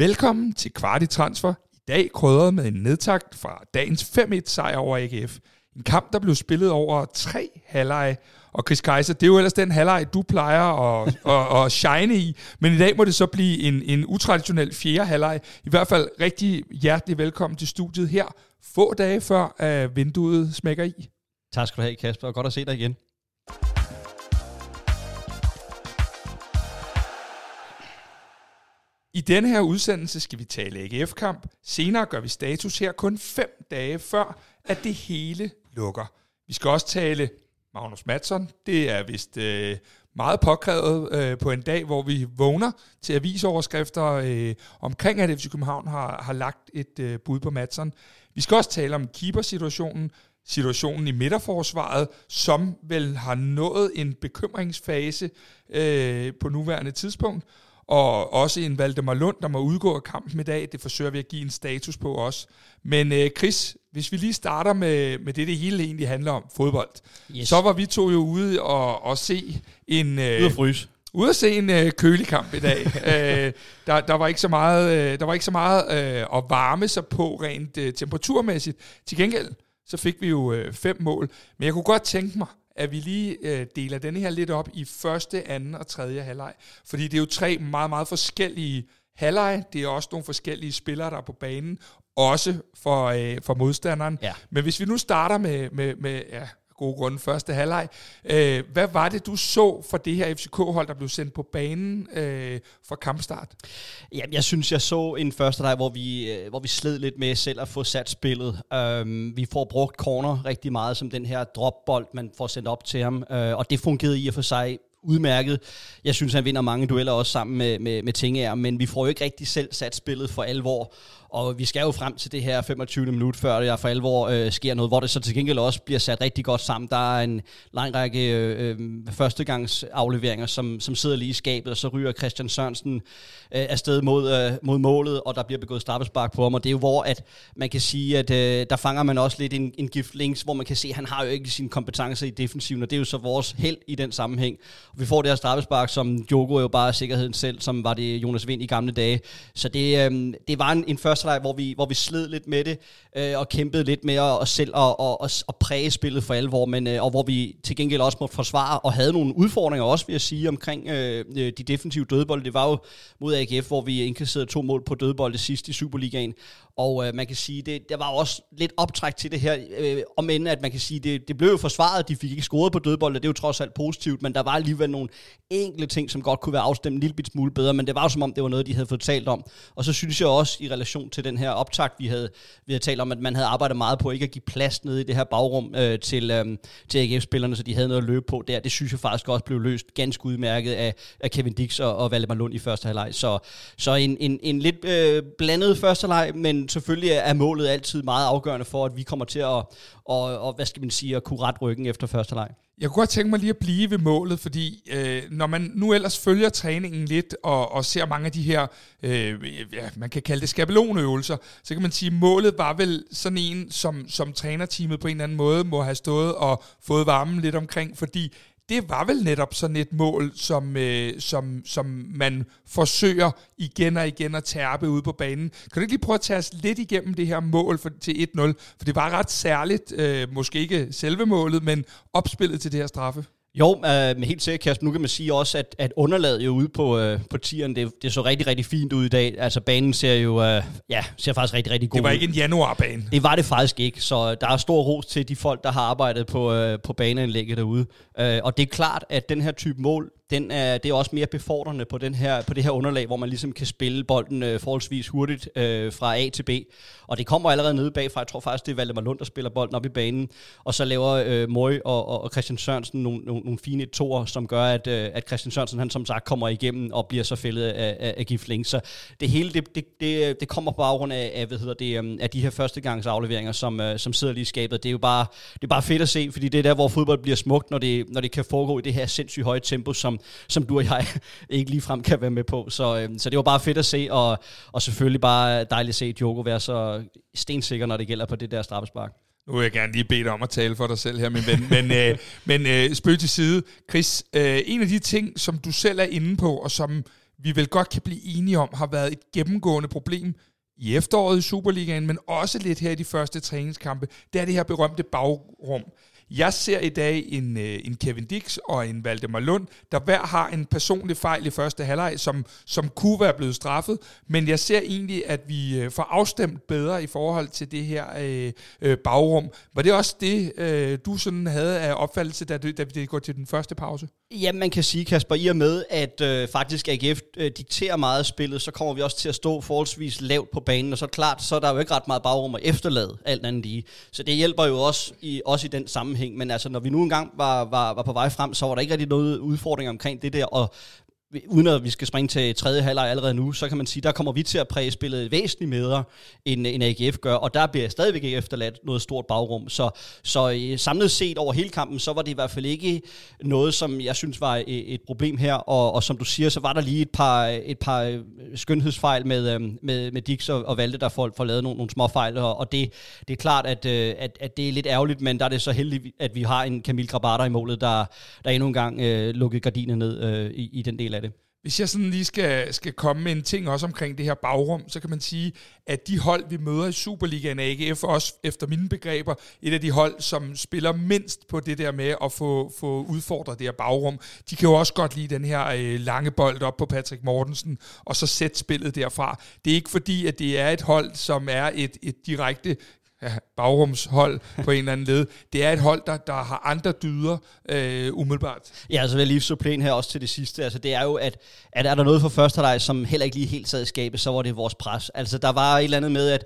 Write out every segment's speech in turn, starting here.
Velkommen til Kvart i Transfer, i dag krydret med en nedtakt fra dagens 5-1-sejr over AGF. En kamp, der blev spillet over 3 halvlege, og Chris Keiser, det er jo ellers den halvleg, du plejer at shine i, men i dag må det så blive en utraditionel 4. halvleg. I hvert fald rigtig hjertelig velkommen til studiet her, få dage før vinduet smækker i. Tak skal du have, Kasper, og godt at se dig igen. I denne her udsendelse skal vi tale AGF-kamp. Senere gør vi status her kun 5 dage før, at det hele lukker. Vi skal også tale Magnus Mattsson. Det er vist meget påkrævet på en dag, hvor vi vågner til avisoverskrifter omkring, at FC København har lagt et bud på Mattsson. Vi skal også tale om keepersituationen i midterforsvaret, som vel har nået en bekymringsfase på nuværende tidspunkt. Og også en Valdemar Lund, der må udgå af kampen i dag. Det forsøger vi at give en status på også. Men Chris, hvis vi lige starter med det hele egentlig handler om, fodbold. Yes. Så var vi to jo ude og se en... Ude at se en kølekamp i dag. Der var ikke så meget, at varme sig på rent temperaturmæssigt. Til gengæld, så fik vi jo 5 mål. Men jeg kunne godt tænke mig, at vi lige deler denne her lidt op i første, anden og tredje halvleg. Fordi det er jo 3 meget, meget forskellige halvleg. Det er også nogle forskellige spillere, der er på banen. Også for modstanderen. Ja. Men hvis vi nu starter med gode grunde første halvleg. Hvad var det, du så for det her FCK-hold, der blev sendt på banen for kampstart? Jamen, jeg synes, jeg så en første halvleg, hvor vi sled lidt med selv at få sat spillet. Vi får brugt corner rigtig meget, som den her dropbold, man får sendt op til ham. Og det fungerede i og for sig udmærket. Jeg synes, han vinder mange dueller også sammen med Tingager, men vi får jo ikke rigtig selv sat spillet for alvor. Og vi skal jo frem til det her 25. minut, før der for alvor sker noget, hvor det så til gengæld også bliver sat rigtig godt sammen. Der er en lang række førstegangsafleveringer, som sidder lige i skabet, og så ryger Christian Sørensen afsted mod målet, og der bliver begået straffespark på ham. Og det er jo hvor, at man kan sige, at der fanger man også lidt en gift links, hvor man kan se, at han har jo ikke sine kompetencer i defensiven, og det er jo så vores held i den sammenhæng. Og vi får det her straffespark, som Jogo jo bare er sikkerheden selv, som var det Jonas Vind i gamle dage. Så det var en første hvor vi sled lidt med det, og kæmpede lidt med os selv og præge spillet for alvor, men, og hvor vi til gengæld også måtte forsvare, og havde nogle udfordringer også, vil jeg sige, omkring de defensive dødbolde. Det var jo mod AGF, hvor vi indkasserede 2 mål på dødbolde sidst i Superligaen, og man kan sige, der var også lidt optræk til det her, om end at man kan sige, det blev jo forsvaret, de fik ikke scoret på dødbolde, det er jo trods alt positivt, men der var alligevel nogle enkle ting, som godt kunne være afstemt en lille bit smule bedre, men det var jo som om, det var noget, de havde fået talt om, og så synes jeg også, i relation til den her optakt, vi havde talt om, at man havde arbejdet meget på ikke at give plads nede i det her bagrum til AGF-spillerne, så de havde noget at løbe på der. Det synes jeg faktisk også blev løst ganske udmærket af Kevin Diks og Valdemar Lund i første halvleg. Så en lidt blandet første halvleg, men selvfølgelig er målet altid meget afgørende for, at vi kommer til at kunne rette ryggen efter første halvleg. Jeg kunne godt tænke mig lige at blive ved målet, fordi når man nu ellers følger træningen lidt og ser mange af de her, man kan kalde det skabelonøvelser, så kan man sige, at målet var vel sådan en, som trænerteamet på en eller anden måde må have stået og fået varmen lidt omkring, fordi det var vel netop sådan et mål, som man forsøger igen og igen at tærpe ude på banen. Kan du ikke lige prøve at tage os lidt igennem det her mål til 1-0? For det var ret særligt, måske ikke selve målet, men opspillet til det her straffe. Jo, men helt sikkert, Kasper. Nu kan man sige også, at underlaget jo ude på tieren, det så rigtig, rigtig fint ud i dag. Altså, banen ser jo, ser faktisk rigtig, rigtig god ud. Det var ikke en januarbane. Det var det faktisk ikke, så der er stor ros til de folk, der har arbejdet på baneanlægget derude. Og det er klart, at den her type mål, det er også mere befordrende på det her underlag, hvor man ligesom kan spille bolden forholdsvis hurtigt fra A til B. Og det kommer allerede nede bagfra. Jeg tror faktisk, det er Valdemar Lund, der spiller bolden op i banen. Og så laver Møj og Christian Sørensen nogle fine toer, som gør, at Christian Sørensen, han som sagt kommer igennem og bliver så fældet af Gifling. Så det hele, det kommer på baggrund af de her førstegangsafleveringer, som sidder lige i skabet. Det er bare fedt at se, fordi det er der, hvor fodbold bliver smukt, når det kan foregå i det her sindssygt høje tempo, som du og jeg ikke ligefrem kan være med på. Så det var bare fedt at se, og selvfølgelig bare dejligt at se Diogo være så stensikker, når det gælder på det der straffespark. Nu vil jeg gerne lige bede dig om at tale for dig selv her, min ven. Men spøg til side. Chris, en af de ting, som du selv er inde på, og som vi vel godt kan blive enige om, har været et gennemgående problem i efteråret i Superligaen, men også lidt her i de første træningskampe, det er det her berømte bagrum. Jeg ser i dag en Kevin Diks og en Valdemar Lund, der hver har en personlig fejl i første halvleg, som kunne være blevet straffet, men jeg ser egentlig, at vi får afstemt bedre i forhold til det her bagrum. Var det også det, du sådan havde af opfattelse, da vi går til den første pause? Ja, man kan sige, Kasper, i og med, at faktisk AGF dikterer meget af spillet, så kommer vi også til at stå forholdsvis lavt på banen, og så klart, så er der jo ikke ret meget bagrum at efterlade, alt andet lige. Så det hjælper jo også i den sammenhæng. Men altså, når vi nu engang var på vej frem, så var der ikke rigtig noget udfordring omkring det der, og uden at vi skal springe til tredje halvleg allerede nu, så kan man sige, der kommer vi til at præge spillet væsentligt mere, end AGF gør, og der bliver stadigvæk ikke efterladt noget stort bagrum. Så samlet set over hele kampen, så var det i hvert fald ikke noget, som jeg synes var et problem her, og som du siger, så var der lige et par skønhedsfejl med Diks og Valde, der får lavet nogle små fejl, og det er klart, at det er lidt ærgerligt, men der er det så heldigt, at vi har en Kamil Grabara i målet, der endnu en gang lukkede gardinen ned i den del af det. Hvis jeg sådan lige skal komme med en ting også omkring det her bagrum, så kan man sige, at de hold, vi møder i Superligaen, AGF, også efter mine begreber, et af de hold, som spiller mindst på det der med at få udfordret det her bagrum. De kan jo også godt lide den her lange bold op på Patrick Mortensen, og så sætte spillet derfra. Det er ikke fordi, at det er et hold, som er et direkte... bagrumshold på en eller anden led. Det er et hold, der har andre dyder umiddelbart. Ja, altså ved lige supplen her også til det sidste. Altså det er jo, at er der noget for første halvleg, som heller ikke lige helt sad i skabet, så var det vores pres. Altså der var et eller andet med, at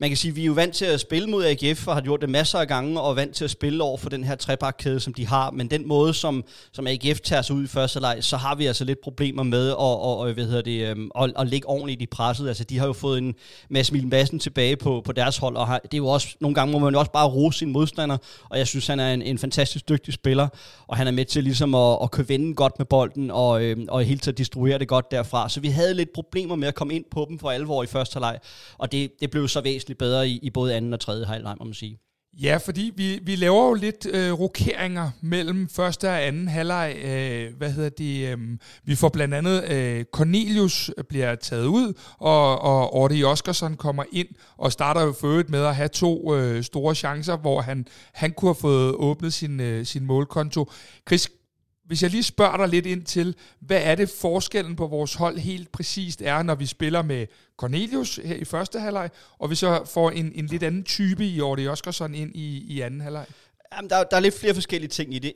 man kan sige, at vi er jo vant til at spille mod AGF, og har gjort det masser af gange, og vant til at spille over for den her trebakkæde, som de har. Men den måde, som AGF tager sig ud i første leg, så har vi altså lidt problemer med at ligge ordentligt i presset. Altså, de har jo fået en masse Madsen tilbage på deres hold, og det er jo også, nogle gange må man jo også bare rose sin modstander, og jeg synes, han er en fantastisk dygtig spiller, og han er med til ligesom at kunne vende godt med bolden, og hele tiden distribuere det godt derfra. Så vi havde lidt problemer med at komme ind på dem for alvor i første leg, og det blev så væsentligt bedre i både anden og tredje halvleg, må man sige. Ja, fordi vi laver jo lidt rokeringer mellem første og anden halvleg. Vi får blandt andet Cornelius bliver taget ud, og Oddur Oskarsson kommer ind og starter jo for øvrigt med at have to store chancer, hvor han kunne have fået åbnet sin målkonto. Chris, hvis jeg lige spørger dig lidt ind til, hvad er det forskellen på vores hold helt præcist er, når vi spiller med Cornelius her i første halvleg, og vi så får en lidt anden type i Oddur Oskarsson ind i anden halvleg? Jamen, der er lidt flere forskellige ting i det.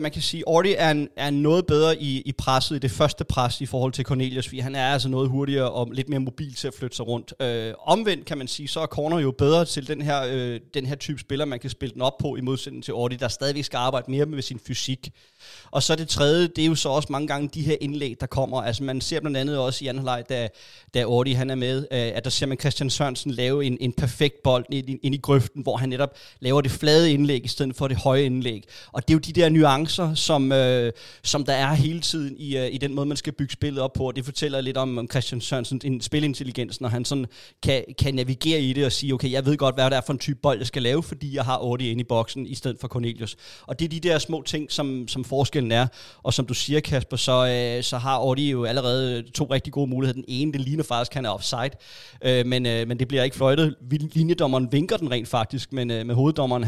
Man kan sige, at Oddur er noget bedre i presset, i det første pres i forhold til Cornelius, fordi han er altså noget hurtigere og lidt mere mobil til at flytte sig rundt. Omvendt kan man sige, så er Corner jo bedre til den her type spiller, man kan spille den op på, i modsætning til Oddur, der stadigvæk skal arbejde mere med sin fysik. Og så det tredje, det er jo så også mange gange de her indlæg, der kommer. Altså man ser blandt andet også i anden halvleg, da Oddur han er med, at der ser man Christian Sørensen lave en perfekt bold ind i grøften, hvor han netop laver det flade indlæg i stedet for det høje indlæg. Og det er jo de der nuancer, som der er hele tiden i den måde, man skal bygge spillet op på. Og det fortæller lidt om Christian Sørensen, en spilintelligens, når han sådan kan navigere i det og sige, okay, jeg ved godt, hvad der er for en type bold, jeg skal lave, fordi jeg har Oddur inde i boksen i stedet for Cornelius. Og det er de der små ting, som forskellen er. Og som du siger, Kasper, så har Oddur jo allerede to rigtig gode muligheder. Den ene, det ligner faktisk, han er offside, men det bliver ikke fløjtet. Linjedommeren vinker den rent faktisk, men hoveddommeren,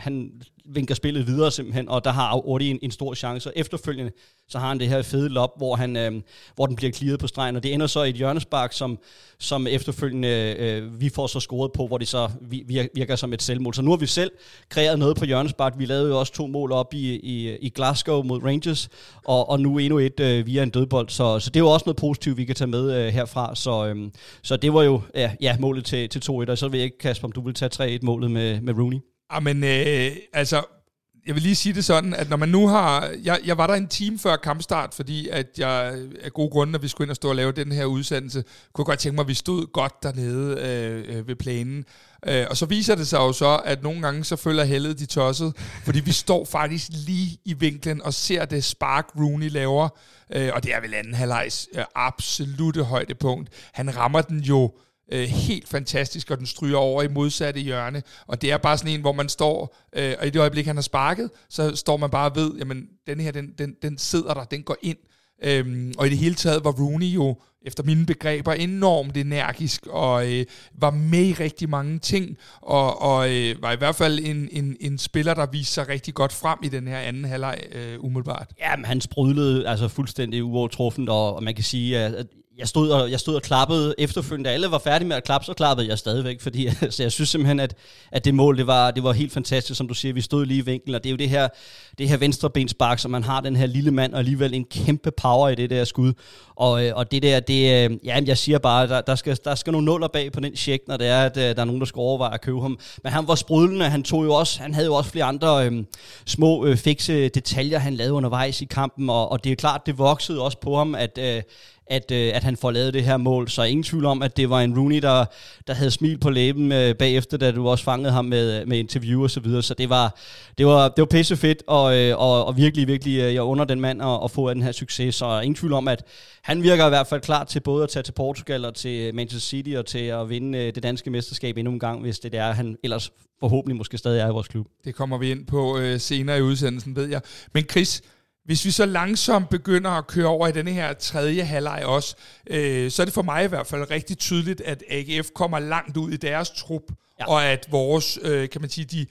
han vinker spillet videre simpelthen, og der har Oddur en stor chance. Og efterfølgende, så har han det her fede lob, hvor den bliver clearet på stregen, og det ender så i et hjørnespark, som efterfølgende vi får så scoret på, hvor det så virker som et selvmål. Så nu har vi selv kreeret noget på hjørnespark. Vi lavede jo også to mål op i Glasgow mod Rangers, og nu endnu et via en dødbold. Så det er jo også noget positivt, vi kan tage med herfra. Så det var jo målet til 2-1, og så vil jeg ikke, Kasper, om du vil tage 3-1-målet med Rooney. Jamen, altså, jeg vil lige sige det sådan, at når man nu har... Jeg var der en time før kampstart, fordi at jeg af gode grunde, at vi skulle ind og stå og lave den her udsendelse, kunne jeg godt tænke mig, at vi stod godt dernede ved plænen. Og så viser det sig jo så, at nogle gange så følger heldet de tosset, fordi vi står faktisk lige i vinklen og ser det spark Rooney laver, og det er vel anden halvlejs absolutte højdepunkt. Han rammer den jo helt fantastisk, og den stryger over i modsatte hjørne, og det er bare sådan en, hvor man står, og i det øjeblik, han har sparket, så står man bare ved, jamen, den her, den sidder der, den går ind, Og i det hele taget var Rooney jo, efter mine begreber, enormt energisk og var med i rigtig mange ting, og var i hvert fald en spiller, der viste sig rigtig godt frem i den her anden halvleg umiddelbart. Jamen, han sprudlede altså fuldstændig uovertruffent, og man kan sige, at jeg stod og klappede efterfølgende. Alle var færdige med at klappe, så klappede jeg stadigvæk, fordi altså, jeg synes simpelthen, at det mål, det var helt fantastisk, som du siger. Vi stod lige i vinkel, og det er jo det her venstrebensspark, som man har den her lille mand, og alligevel en kæmpe power i det der skud. Og det der, jamen jeg siger bare, der skal nogle nuller bag på den check, når det er, at der er nogen, der skal overveje at købe ham. Men han var sprudlende, han havde jo også flere andre små fikse detaljer, han lavede undervejs i kampen, og det er klart, det voksede også på ham, at han får lavet det her mål. Så ingen tvivl om, at det var en Rooney, der havde smil på læben bagefter, da du også fangede ham med interview og så videre. Så det var pissefedt, og virkelig, virkelig, jeg under den mand at få af den her succes. Så ingen tvivl om, at han virker i hvert fald klar til både at tage til Portugal og til Manchester City og til at vinde det danske mesterskab endnu en gang, hvis det er, han ellers forhåbentlig måske stadig er i vores klub. Det kommer vi ind på senere i udsendelsen, ved jeg. Men Chris, hvis vi så langsomt begynder at køre over i denne her tredje halvleg også, så er det for mig i hvert fald rigtig tydeligt, at AGF kommer langt ud i deres trup, ja. Og at vores, kan man sige,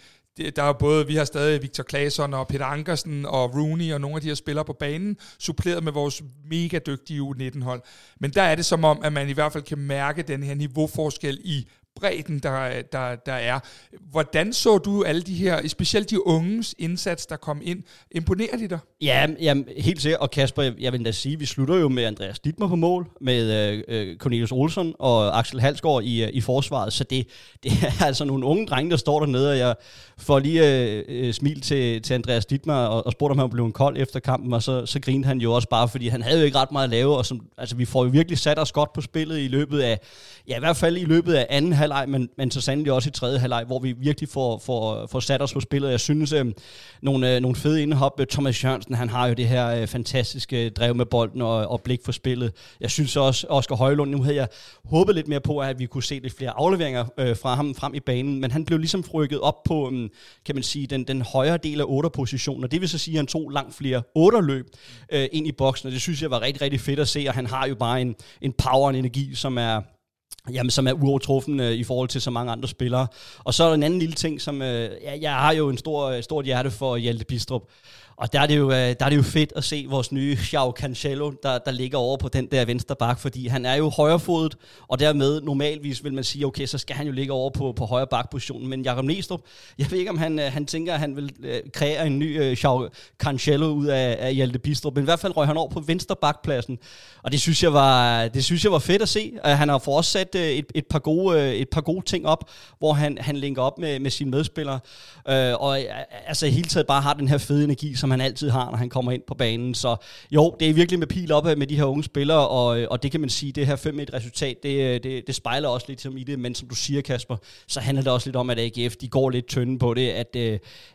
der er både, vi har stadig Viktor Claesson og Peter Ankersen og Rooney og nogle af de her spillere på banen, suppleret med vores mega dygtige U19-hold. Men der er det som om, at man i hvert fald kan mærke den her niveauforskel i bredden, der er. Hvordan så du alle de her, specielt de unges indsats, der kom ind? Imponerer de dig? Jamen, helt sikkert. Og Kasper, jeg vil da sige, at vi slutter jo med Andreas Dithmer på mål, med Cornelius Olsen og Axel Halsgaard i forsvaret. Så det er altså nogle unge drenge, der står dernede, og jeg får lige smil til Andreas Dithmer og spurgte, om han blev en kold efter kampen, og så grinede han jo også bare, fordi han havde jo ikke ret meget at lave, og vi får jo virkelig sat os godt på spillet i hvert fald i løbet af anden halvleg, men så sandelig også i tredje halvleg, hvor vi virkelig får sat os på spillet. Jeg synes, nogle fede indhop. Thomas Jørgensen, han har jo det her fantastiske drev med bolden og blik for spillet. Jeg synes også, Oscar Højlund, nu havde jeg håbet lidt mere på, at vi kunne se lidt flere afleveringer fra ham frem i banen, men han blev ligesom rykket op på, kan man sige, den højre del af 8'er-positionen, og det vil så sige, at han tog langt flere 8'er-løb ind i boksen, og det synes jeg var rigtig, rigtig fedt at se, og han har jo bare en power og en energi, som er uovertruffen i forhold til så mange andre spillere. Og så er der en anden lille ting, som jeg har jo en stort hjerte for Hjalte Bistrup. Og der er det jo fedt at se vores nye Joao Cancelo, der ligger over på den der venstre bak, fordi han er jo højrefodet, og dermed normalvis vil man sige, okay, så skal han jo ligge over på højre bakpositionen. Men Jacob Neestrup, jeg ved ikke, om han tænker, at han vil kreere en ny Joao Cancelo ud af Hjalte Bistrup, men i hvert fald røg han over på venstre bakpladsen, og det synes jeg var fedt at se. Han har for også sat et par gode ting op, hvor han linker op med sine medspillere, og altså hele tiden bare har den her fede energi, som han altid har, når han kommer ind på banen. Så jo, det er virkelig med pil op med de her unge spillere, og det kan man sige, det her 5-1-resultat, det spejler også lidt i det, men som du siger, Kasper, så handler det også lidt om, at AGF, de går lidt tynde på det,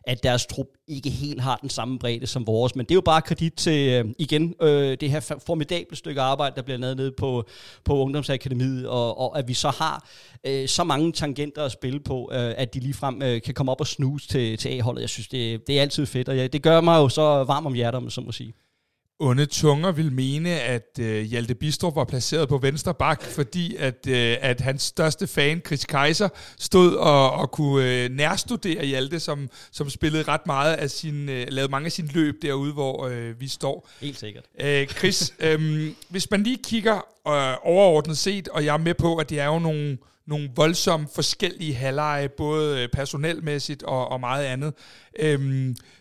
at deres trup ikke helt har den samme bredde som vores, men det er jo bare kredit til, igen, det her formidable stykke arbejde, der bliver lavet nede på Ungdomsakademiet, og at vi så har så mange tangenter at spille på, at de ligefrem kan komme op og snuse til A-holdet. Jeg synes, det er altid fedt, og det gør mig jo så varm om hjertet, som at sige. Onde tunger vil mene, at Hjalte Bistrup var placeret på venstre bak, fordi at hans største fan, Chris Keiser, stod og kunne nærstudere Hjalte, som spillede ret meget af lavede mange af sine løb derude, hvor vi står. Helt sikkert. Chris, hvis man lige kigger overordnet set, og jeg er med på, at det er jo nogle voldsomt forskellige halvleje, både personelmæssigt og meget andet.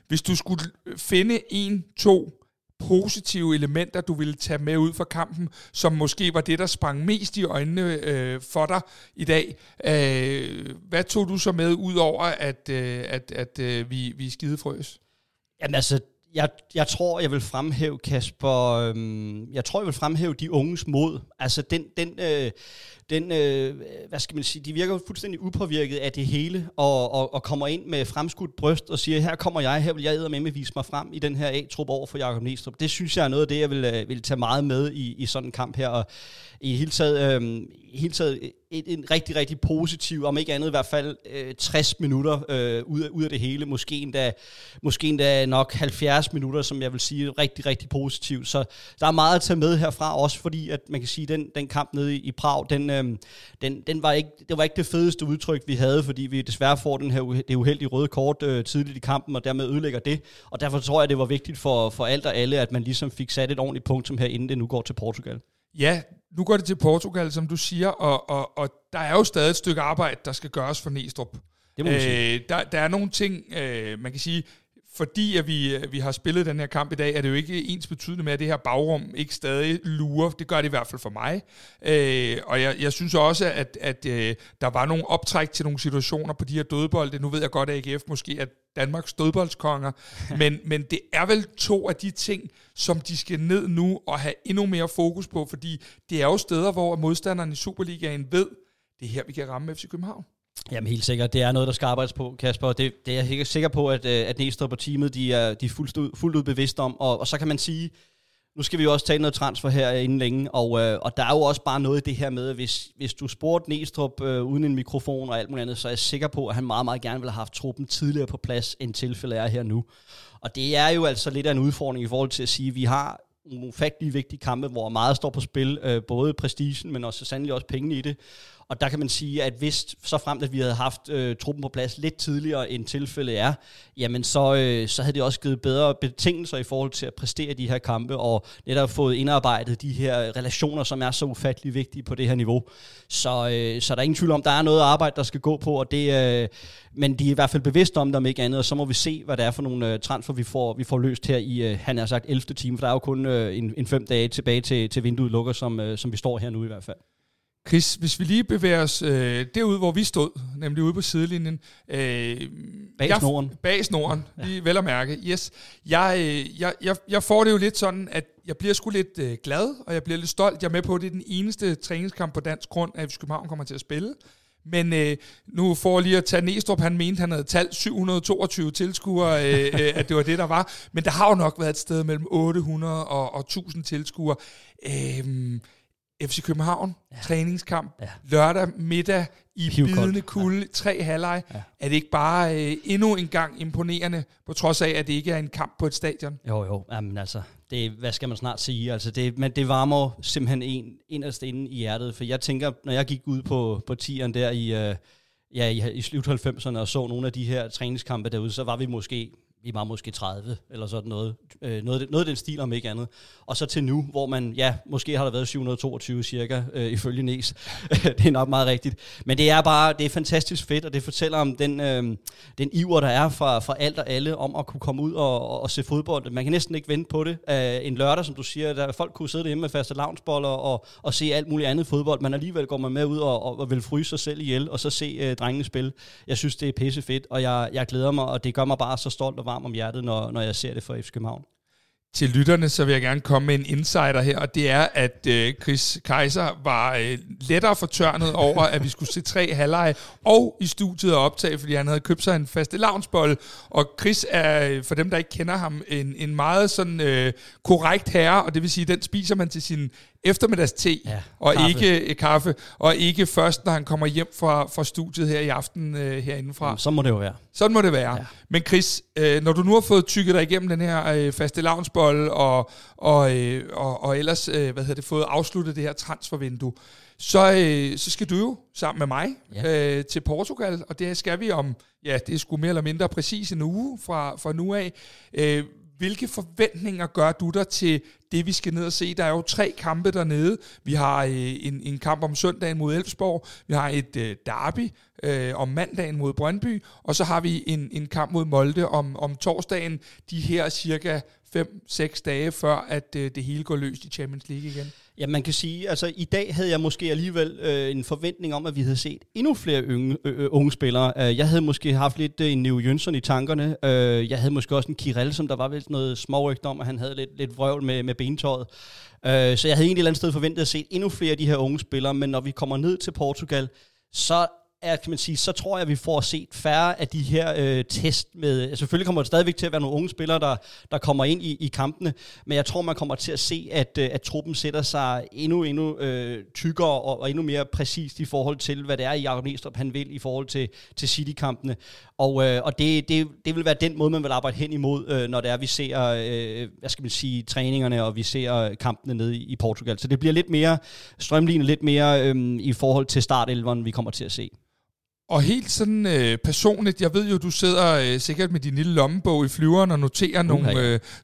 Hvis du skulle finde 1-2 positive elementer, du ville tage med ud fra kampen, som måske var det, der sprang mest i øjnene for dig i dag. Hvad tog du så med, ud over at vi skidefrøs? Jamen altså, jeg tror, jeg vil fremhæve, Kasper, de unges mod. Altså den, hvad skal man sige, de virker fuldstændig upåvirket af det hele, og kommer ind med fremskudt bryst og siger, her kommer jeg, her vil jeg eddermame vise mig frem i den her A-trup over for Jacob Neestrup. Det synes jeg er noget af det, jeg vil tage meget med i sådan en kamp her, og i hele taget en rigtig, rigtig positiv, om ikke andet i hvert fald 60 minutter ud af det hele. Måske endda nok 70 minutter, som jeg vil sige, rigtig, rigtig positivt. Så der er meget at tage med herfra, også fordi at man kan sige, den kamp nede i Prag, den var ikke det fedeste udtryk, vi havde, fordi vi desværre får den her, det uheldige røde kort tidligt i kampen, og dermed ødelægger det. Og derfor tror jeg, det var vigtigt for alt og alle, at man ligesom fik sat et ordentligt punktum her, inden det nu går til Portugal. Ja, nu går det til Portugal, som du siger, og der er jo stadig et stykke arbejde, der skal gøres for Neestrup. Det må man sige. Der er nogle ting, man kan sige, fordi at vi har spillet den her kamp i dag, er det jo ikke ens betydende med, at det her bagrum ikke stadig lurer. Det gør det i hvert fald for mig. Og jeg synes også, at der var nogle optræk til nogle situationer på de her dødbolde. Nu ved jeg godt, at AGF måske er Danmarks dødboldskonger, men det er vel to af de ting, som de skal ned nu og have endnu mere fokus på, fordi det er jo steder, hvor modstanderne i Superligaen ved, det er her, vi kan ramme FC København. Jamen helt sikkert, det er noget, der skal arbejdes på, Kasper, og det er jeg sikker på, at Neestrup og teamet, de er fuldt ud bevidste om, og så kan man sige, nu skal vi jo også tale noget transfer her inden længe, og der er jo også bare noget i det her med, hvis du spurgte Neestrup uden en mikrofon og alt muligt andet, så er jeg sikker på, at han meget, meget gerne ville have haft truppen tidligere på plads, end tilfældet er her nu. Og det er jo altså lidt af en udfordring i forhold til at sige, at vi har nogle faktisk vigtige kampe, hvor meget står på spil, både prestigen, men også sandelig også pengene i det. Og der kan man sige, at hvis så fremt, at vi havde haft truppen på plads lidt tidligere, end tilfældet er, jamen så havde det også givet bedre betingelser i forhold til at præstere de her kampe, og netop fået indarbejdet de her relationer, som er så ufattelig vigtige på det her niveau. Så der er ingen tvivl om, der er noget arbejde, der skal gå på, og men de er i hvert fald bevidste om det, om ikke andet, og så må vi se, hvad det er for nogle transfer, vi får løst her i, han har sagt, 11. time, for der er jo kun en 5 dage tilbage til vinduet lukker, som vi står her nu i hvert fald. Chris, hvis vi lige bevæger os derude, hvor vi stod, nemlig ude på sidelinjen. Bag snoren, lige vel at mærke, yes. Jeg får det jo lidt sådan, at jeg bliver sgu lidt glad, og jeg bliver lidt stolt. Jeg er med på, at det er den eneste træningskamp på dansk grund, at FC København kommer til at spille. Men nu får lige at tage Neestrup, han mente, han havde talt 722 tilskuere, at det var det, der var. Men der har jo nok været et sted mellem 800 og 1000 tilskuere. FC København, træningskamp, lørdag middag i bidende kulde, 3 halvlege. Ja. Er det ikke bare endnu en gang imponerende, på trods af, at det ikke er en kamp på et stadion? Jo, jamen altså, det, hvad skal man snart sige? Altså, det varmer simpelthen inderst inde i hjertet, for jeg tænker, når jeg gik ud på tieren der i slut 90'erne og så nogle af de her træningskampe derude, så var vi var måske 30, eller sådan noget. Noget af den stil, om ikke andet. Og så til nu, hvor man, ja, måske har der været 722 cirka, ifølge Næs. Det er nok meget rigtigt. Men det er fantastisk fedt, og det fortæller om den iver, der er fra alt og alle, om at kunne komme ud og se fodbold. Man kan næsten ikke vente på det. En lørdag, som du siger, der folk kunne sidde derhjemme med fastelavnsboller og se alt muligt andet fodbold, men alligevel går man med ud og vil fryse sig selv ihjel, og så se drengene spille. Jeg synes, det er pisse fedt, og jeg glæder mig, og det gør mig bare så stolt og varm om hjertet, når jeg ser det for FC København. Til lytterne, så vil jeg gerne komme med en insider her, og det er, at Chris Keiser var lettere fortørnet over, at vi skulle se 3 halvlege og i studiet og optage, fordi han havde købt sig en fastelavnsbolle. Og Chris er, for dem, der ikke kender ham, en meget sådan korrekt herre, og det vil sige, den spiser man til sin eftermiddagste, og kaffe. Ikke kaffe, og ikke først, når han kommer hjem fra studiet her i aften herindefra. Jamen, sådan må det jo være. Sådan må det være. Ja. Men Chris, når du nu har fået tykket dig igennem den her fastelavnsbold, og ellers fået afsluttet det her transfervindue, så skal du jo sammen med mig til Portugal, og det skal vi om, ja, det er sgu mere eller mindre præcis en uge fra nu af. Hvilke forventninger gør du der til det, vi skal ned og se? Der er jo 3 kampe dernede. Vi har en kamp om søndagen mod Elfsborg. Vi har et derby om mandagen mod Brøndby. Og så har vi en kamp mod Molde om torsdagen. De her cirka 5-6 dage før, at det hele går løst i Champions League igen. Ja, man kan sige, altså i dag havde jeg måske alligevel en forventning om, at vi havde set endnu flere unge spillere. Jeg havde måske haft lidt en Neo Jønsson i tankerne. Jeg havde måske også en Kirel, som der var vel noget smårygt om, og han havde lidt vrøvl med bentøjet. Så jeg havde egentlig et eller andet sted forventet at se endnu flere af de her unge spillere, men når vi kommer ned til Portugal, så er, kan man sige, så tror jeg, vi får set færre af de her test med... Selvfølgelig kommer det stadigvæk til at være nogle unge spillere, der kommer ind i kampene, men jeg tror, man kommer til at se, at truppen sætter sig endnu tykkere og endnu mere præcist i forhold til, hvad det er, Jacob Neestrup han vil i forhold til City-kampene. Og det vil være den måde, man vil arbejde hen imod, når det er, vi ser, hvad skal man sige, træningerne, og vi ser kampene nede i Portugal. Så det bliver lidt mere strømlignet, lidt mere i forhold til startelveren, vi kommer til at se. Og helt sådan personligt, jeg ved jo, du sidder sikkert med din lille lommebog i flyveren og noterer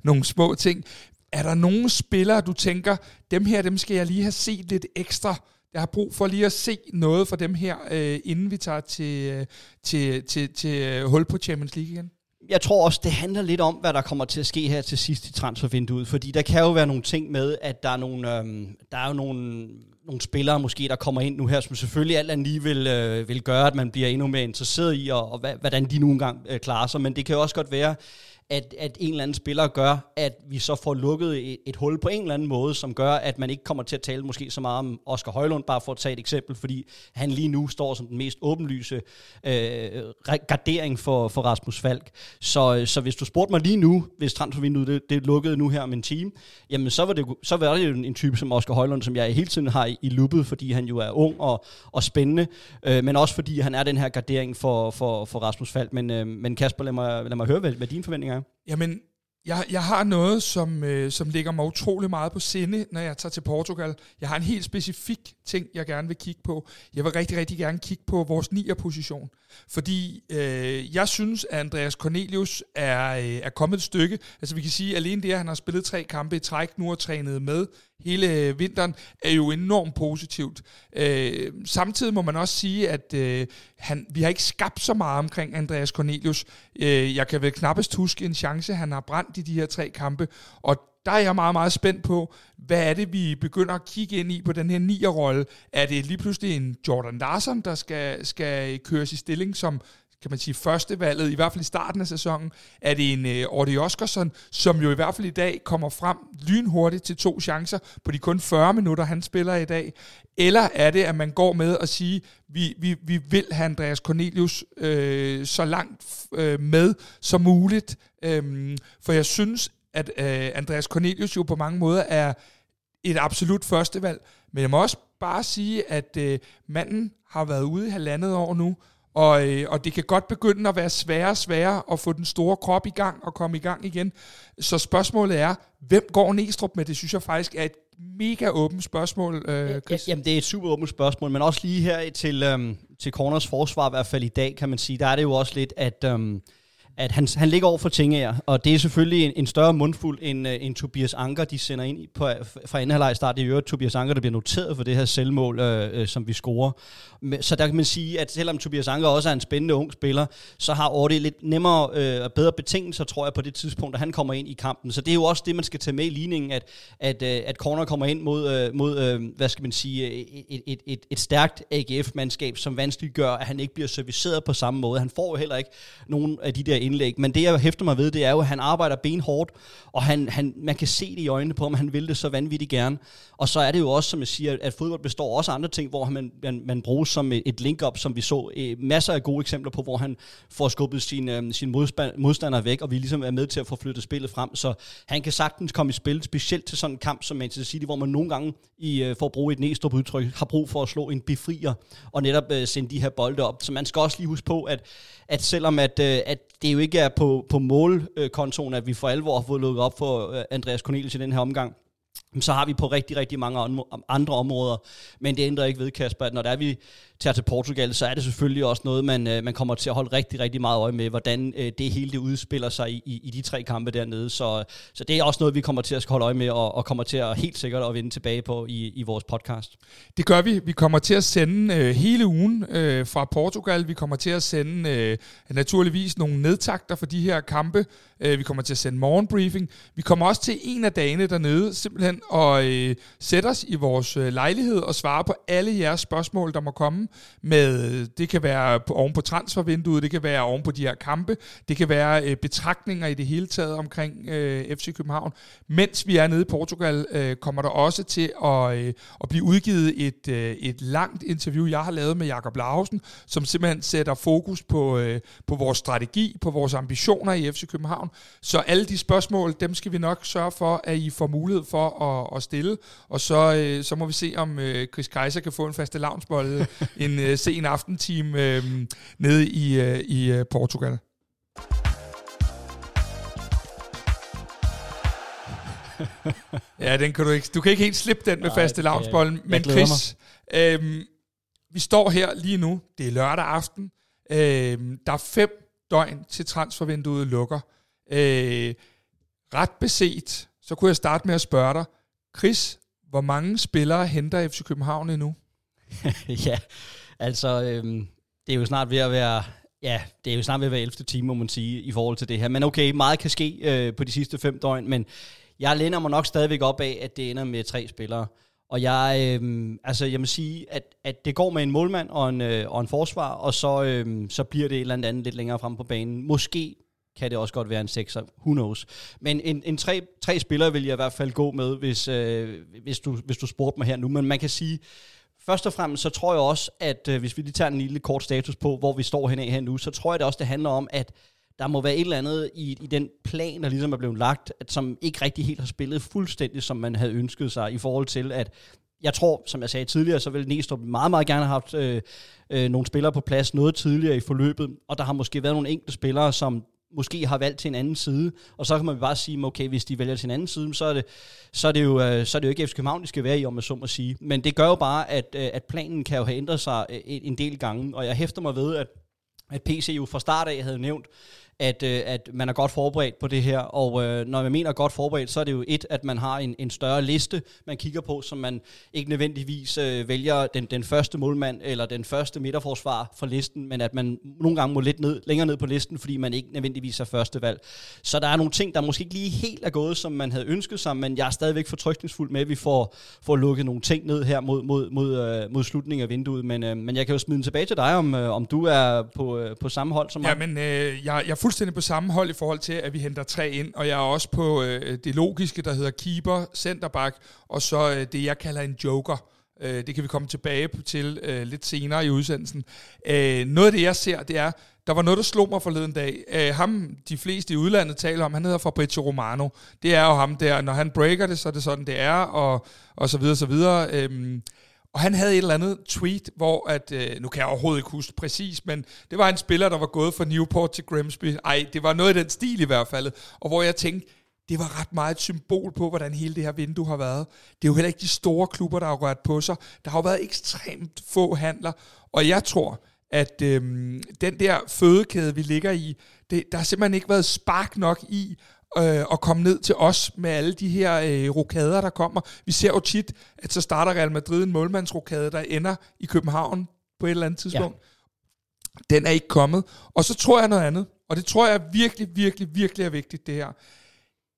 nogle små ting. Er der nogle spillere, du tænker, dem her, dem skal jeg lige have set lidt ekstra? Jeg har brug for lige at se noget fra dem her, inden vi tager til hul på Champions League igen. Jeg tror også, det handler lidt om, hvad der kommer til at ske her til sidst i transfervinduet, fordi der kan jo være nogle ting med, at der er nogle spillere måske, der kommer ind nu her, som selvfølgelig alt andet lige vil gøre, at man bliver endnu mere interesseret i, og hvordan de nu engang klarer sig. Men det kan jo også godt være, at en eller anden spiller gør, at vi så får lukket et hul på en eller anden måde, som gør, at man ikke kommer til at tale måske så meget om Oscar Højlund, bare for at tage et eksempel, fordi han lige nu står som den mest åbenlyse gardering for Rasmus Falk. Så hvis du spurgte mig lige nu, hvis transfervinduet det lukkede nu her om en time, jamen så var det jo en type som Oscar Højlund, som jeg hele tiden har i loopet, fordi han jo er ung og spændende, men også fordi han er den her gardering for Rasmus Falk. Men Kasper, lad mig høre, hvad dine forventninger er. Jamen, jeg har noget, som ligger mig utrolig meget på sinde, når jeg tager til Portugal. Jeg har en helt specifik ting, jeg gerne vil kigge på. Jeg vil rigtig, rigtig gerne kigge på vores 9'er-position. Fordi jeg synes, at Andreas Cornelius er kommet et stykke. Altså, vi kan sige, at alene det, at han har spillet 3 kampe i træk nu og trænet med hele vinteren, er jo enormt positivt. Samtidig må man også sige, at vi har ikke skabt så meget omkring Andreas Cornelius. Jeg kan vel knappest huske en chance, han har brændt i de her 3 kampe, og der er jeg meget, meget spændt på, hvad er det, vi begynder at kigge ind i på den her 9'er-rolle? Er det lige pludselig en Jordan Larsen, der skal køres i stilling som, kan man sige, førstevalget, i hvert fald i starten af sæsonen? Er det en Oddur Oskarsson, som jo i hvert fald i dag kommer frem lynhurtigt til 2 chancer på de kun 40 minutter, han spiller i dag? Eller er det, at man går med at sige, vi vil have Andreas Cornelius så langt med som muligt? For jeg synes, at Andreas Cornelius jo på mange måder er et absolut førstevalg. Men jeg må også bare sige, at manden har været ude i 1,5 år nu, og det kan godt begynde at være sværere og sværere at få den store krop i gang og komme i gang igen. Så spørgsmålet er, hvem går Neestrup med? Det synes jeg faktisk er et mega åbent spørgsmål, Chris. Jamen, det er et super åbent spørgsmål, men også lige her til Corners forsvar, i hvert fald i dag, kan man sige, der er det jo også lidt, at han ligger over for Tingager, og det er selvfølgelig en større mundfuld end Tobias Anker, de sender ind fra anden halvleg start i øvrigt. Tobias Anker, der bliver noteret for det her selvmål, som vi scorer. Så der kan man sige, at selvom Tobias Anker også er en spændende ung spiller, så har Odde lidt nemmere og bedre betingelser, tror jeg, på det tidspunkt, at han kommer ind i kampen. Så det er jo også det, man skal tage med i ligningen, at Corner kommer ind mod hvad skal man sige, et stærkt AGF-mandskab, som vanskeligt gør, at han ikke bliver serviceret på samme måde. Han får jo heller ikke nogen af de der indlæg, men det jeg hæfter mig ved, det er jo, at han arbejder benhårdt, og man kan se det i øjnene på ham, han vil det så vanvittigt gerne, og så er det jo også, som jeg siger, at fodbold består også af andre ting, hvor man bruges som et link-up, som vi så masser af gode eksempler på, hvor han får skubbet sin modstandere væk, og vi ligesom er med til at få flyttet spillet frem, så han kan sagtens komme i spil, specielt til sådan en kamp som Manchester City, hvor man nogle gange, for at bruge et Neestrup udtryk, har brug for at slå en befrier, og netop sende de her bolde op, så man skal også lige huske på, at selvom at det jo ikke er på målkontoen, at vi for alvor har fået lukket op for Andreas Cornelius i den her omgang, så har vi på rigtig, rigtig mange andre områder. Men det ændrer ikke ved, Kasper, at når der er, vi tager til Portugal, så er det selvfølgelig også noget, man kommer til at holde rigtig, rigtig meget øje med, hvordan det hele det udspiller sig i de 3 kampe dernede. Så det er også noget, vi kommer til at holde øje med, og kommer til at helt sikkert at vende tilbage på i vores podcast. Det gør vi. Vi kommer til at sende hele ugen fra Portugal. Vi kommer til at sende naturligvis nogle nedtakter for de her kampe. Vi kommer til at sende morgenbriefing. Vi kommer også til en af dagene dernede, simpelthen ind og sætte os i vores lejlighed og svare på alle jeres spørgsmål, der må komme. Med, det kan være oven på transfervinduet, det kan være oven på de her kampe, det kan være betragtninger i det hele taget omkring FC København. Mens vi er nede i Portugal, kommer der også til at blive udgivet et langt interview, jeg har lavet med Jacob Larsen, som simpelthen sætter fokus på vores strategi, på vores ambitioner i FC København. Så alle de spørgsmål, dem skal vi nok sørge for, at I får mulighed for at stille. Og så må vi se, om Chris Keiser kan få en fastelavnsbolle en sen aftentime nede i Portugal. Ja, den kan du kan ikke helt slippe den med fastelavnsbollen. Men Chris, vi står her lige nu. Det er lørdag aften. Der er 5 døgn til transfervinduet lukker. Ret beset, så kunne jeg starte med at spørge dig, Chris, hvor mange spillere henter FC København endnu? Ja, altså det er jo snart ved at være... Ja, det er jo snart ved at være 11. time, må man sige, i forhold til det her. Men okay, meget kan ske på de sidste 5 døgn, men jeg læner mig nok stadigvæk op af, at det ender med 3 spillere. Og jeg må sige, at det går med en målmand og en forsvar, og så bliver det et eller andet lidt længere frem på banen. Måske kan det også godt være en 6'er, who knows. Men en 3 spillere vil jeg i hvert fald gå med, hvis du spurgte mig her nu. Men man kan sige... Først og fremmest, så tror jeg også, at hvis vi lige tager en lille kort status på, hvor vi står henad her nu, så tror jeg det også, det handler om, at der må være et eller andet i den plan, der ligesom er blevet lagt, at, som ikke rigtig helt har spillet fuldstændig, som man havde ønsket sig, i forhold til, at jeg tror, som jeg sagde tidligere, så vil Neestrup meget, meget gerne have haft nogle spillere på plads noget tidligere i forløbet, og der har måske været nogle enkelte spillere, som måske har valgt til en anden side, og så kan man bare sige, okay, hvis de vælger til en anden side, så er det jo ikke FC København, de skal være i, om jeg så må sige. Men det gør jo bare, at planen kan jo have ændret sig en del gange, og jeg hæfter mig ved, at PC jo fra start af havde nævnt, at man er godt forberedt på det her, og når man mener godt forberedt, så er det jo at man har en større liste, man kigger på, som man ikke nødvendigvis vælger den første målmand eller den første midterforsvar fra listen, men at man nogle gange må lidt længere ned på listen, fordi man ikke nødvendigvis er første valg. Så der er nogle ting, der måske ikke lige helt er gået, som man havde ønsket sig, men jeg er stadigvæk fortrøstningsfuld med, at vi får lukket nogle ting ned her mod slutningen af vinduet, men jeg kan jo smide den tilbage til dig, om du er på samme hold som mig. Ja, men jeg fuldstændig på samme hold i forhold til, at vi henter 3 ind, og jeg er også på det logiske, der hedder keeper, centerback, og så det, jeg kalder en joker. Det kan vi komme tilbage til lidt senere i udsendelsen. Noget af det, jeg ser, det er, der var noget, der slog mig forleden dag. Ham, de fleste i udlandet taler om, han hedder Fabrizio Romano. Det er jo ham der, når han breaker det, så er det sådan, det er, og så videre, så videre. Og han havde et eller andet tweet, hvor at, nu kan jeg overhovedet ikke huske præcis, men det var en spiller, der var gået fra Newport til Grimsby. Ej, det var noget i den stil i hvert fald, og hvor jeg tænkte, det var ret meget et symbol på, hvordan hele det her vindue har været. Det er jo heller ikke de store klubber, der har rørt på sig. Der har jo været ekstremt få handler, og jeg tror, at den der fødekæde, vi ligger i, der har simpelthen ikke været spark nok i, og komme ned til os med alle de her rokader, der kommer. Vi ser jo tit, at så starter Real Madrid en målmandsrokade, der ender i København på et eller andet tidspunkt. Ja. Den er ikke kommet. Og så tror jeg noget andet, og det tror jeg virkelig, virkelig, virkelig er vigtigt, det her.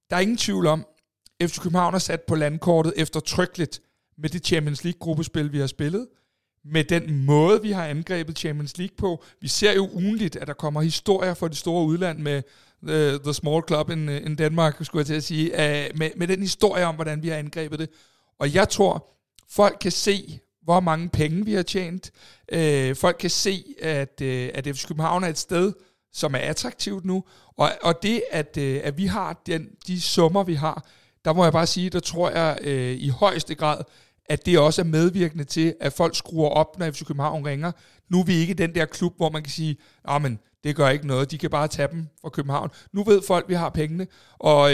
Der er ingen tvivl om, FC København er sat på landkortet eftertrykkeligt med det Champions League-gruppespil, vi har spillet. Med den måde, vi har angrebet Champions League på. Vi ser jo ugenligt, at der kommer historier fra det store udland med The Small Club in Denmark, skulle jeg til at sige, med den historie om, hvordan vi har angrebet det. Og jeg tror, folk kan se, hvor mange penge vi har tjent. Folk kan se, at FC København er et sted, som er attraktivt nu. Og det, at vi har de summer, vi har, der må jeg bare sige, der tror jeg i højeste grad, at det også er medvirkende til, at folk skruer op, når FC København ringer. Nu er vi ikke den der klub, hvor man kan sige, men det gør ikke noget, de kan bare tage dem fra København. Nu ved folk, vi har pengene, og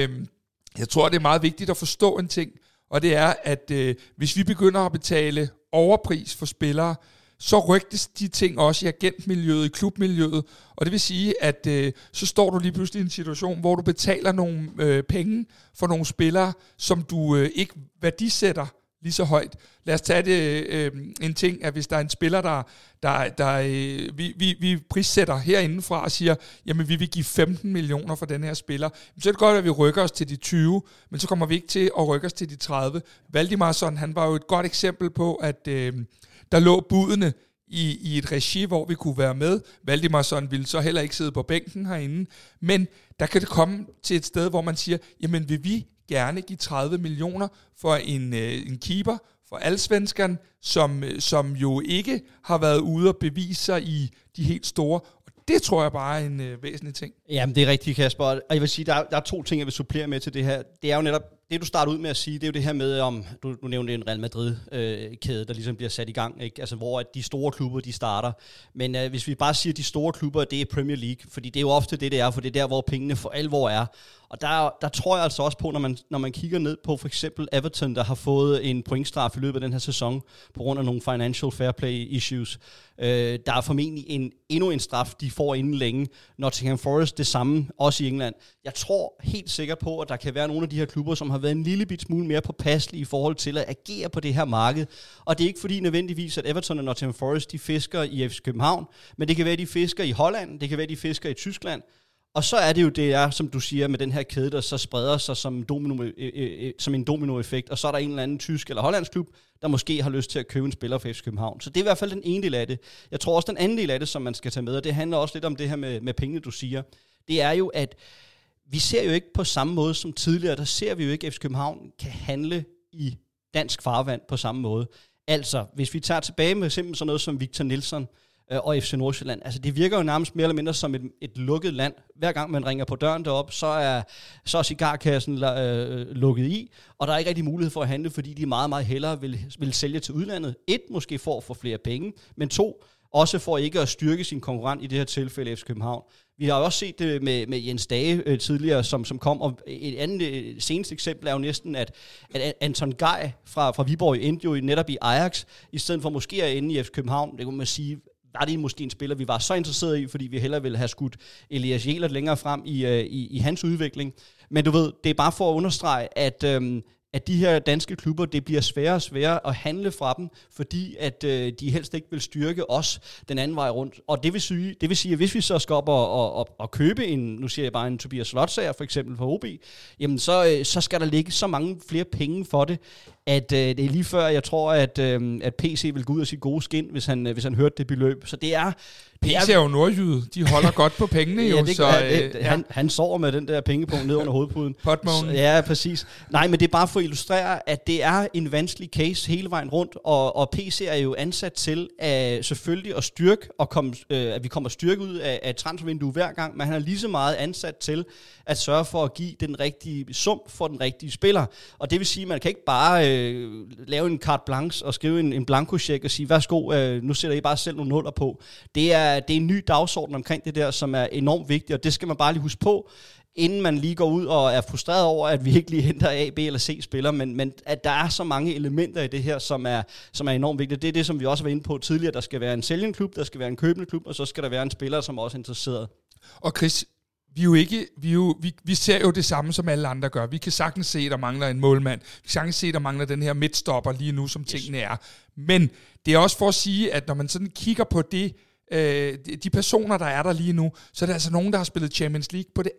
jeg tror, det er meget vigtigt at forstå en ting, og det er, at hvis vi begynder at betale overpris for spillere, så rygtes de ting også i agentmiljøet, i klubmiljøet, og det vil sige, at så står du lige pludselig i en situation, hvor du betaler nogle penge for nogle spillere, som du ikke værdisætter lige så højt. Lad os tage det en ting, at hvis der er en spiller, der vi prissætter herindefra og siger, jamen vi vil give 15 millioner for den her spiller, så er det godt, at vi rykker os til de 20, men så kommer vi ikke til at rykke os til de 30. Valdimarsson, han var jo et godt eksempel på, at der lå budene i et regi, hvor vi kunne være med. Valdimarsson ville så heller ikke sidde på bænken herinde, men der kan det komme til et sted, hvor man siger, jamen vil vi gerne give 30 millioner for en keeper, for allsvenskeren, som jo ikke har været ude og bevise sig i de helt store. Og det tror jeg bare er en væsentlig ting. Jamen det er rigtigt, Kasper. Og jeg vil sige, der er to ting, jeg vil supplere med til det her. Det er jo netop, det du starter ud med at sige, det er jo det her med, om du nævnte en Real Madrid-kæde, der ligesom bliver sat i gang, ikke? Altså hvor de store klubber, de starter. Men hvis vi bare siger, at de store klubber, det er Premier League, fordi det er jo ofte det er, for det er der, hvor pengene for alvor er. Og der tror jeg altså også på, når man kigger ned på for eksempel Everton, der har fået en pointstraf i løbet af den her sæson, på grund af nogle financial fair play issues. Der er formentlig endnu en straf, de får inden længe. Nottingham Forest det samme, også i England. Jeg tror helt sikkert på, at der kan være nogle af de her klubber, som har været en lille bit smule mere påpasselige i forhold til at agere på det her marked. Og det er ikke fordi nødvendigvis, at Everton og Nottingham Forest, de fisker i FC København, men det kan være, de fisker i Holland, det kan være, de fisker i Tyskland. Og så er det jo det, som du siger, med den her kæde, der så spreder sig som en dominoeffekt. Og så er der en eller anden tysk eller hollandsk klub, der måske har lyst til at købe en spiller fra FC København. Så det er i hvert fald den ene del af det. Jeg tror også, den anden del af det, som man skal tage med, og det handler også lidt om det her med pengene, du siger, det er jo, at vi ser jo ikke på samme måde som tidligere. Der ser vi jo ikke, at FC København kan handle i dansk farvand på samme måde. Altså, hvis vi tager tilbage med simpelthen sådan noget som Victor Nielsen, og FC Nordsjælland. Altså det virker jo nærmest mere eller mindre som et lukket land. Hver gang man ringer på døren derop, så er cigarkassen lukket i, og der er ikke rigtig mulighed for at handle, fordi de meget, meget hellere vil sælge til udlandet. Et, måske for at få flere penge, men to, også for ikke at styrke sin konkurrent, i det her tilfælde FC København. Vi har også set det med Jens Dage tidligere, som kom, og et andet seneste eksempel er jo næsten, at Anton Gaj fra Viborg endte jo netop i Ajax, i stedet for måske at ende i FC København. Det kunne man sige, var det måske en spiller, vi var så interesseret i, fordi vi hellere ville have skudt Elias Jelert længere frem i hans udvikling. Men du ved, det er bare for at understrege, at de her danske klubber, det bliver sværere og sværere at handle fra dem, fordi at de helst ikke vil styrke os den anden vej rundt. Og det vil sige, at hvis vi så skal op og købe nu siger jeg bare en Tobias Lotsager for eksempel på OB, jamen så skal der ligge så mange flere penge for det, at det er lige før, jeg tror, at PC vil gå ud af sit gode skin, hvis han hørte det beløb. Så det er... PC er jo nordjyde. De holder godt på pengene jo. Ja, det, så, han sover med den der pengepunkt ned under hovedpuden. Potmålen. Ja, præcis. Nej, men det er bare for at illustrere, at det er en vanskelig case hele vejen rundt, og PC er jo ansat til selvfølgelig at styrke, og at vi kommer styrke ud af transfervinduet hver gang, men han er lige så meget ansat til at sørge for at give den rigtige sum for den rigtige spiller. Og det vil sige, at man kan ikke bare lave en carte blanche og skrive en blankocheck og sige, værsgo, nu sætter I bare selv nogle nuller på. Det er en ny dagsorden omkring det der, som er enormt vigtig, og det skal man bare lige huske på, inden man lige går ud og er frustreret over, at vi ikke lige henter A, B eller C-spillere, men at der er så mange elementer i det her, som er enormt vigtige. Det er det, som vi også var inde på tidligere. Der skal være en sælgende klub, der skal være en købende klub, og så skal der være en spiller, som også er interesseret. Og Chris, vi ser jo det samme, som alle andre gør. Vi kan sagtens se, der mangler en målmand. Vi kan sagtens se, der mangler den her midtstopper lige nu, som tingene er. Men det er også for at sige, at når man sådan kigger på det, de personer, der er der lige nu, så er der altså nogen, der har spillet Champions League på det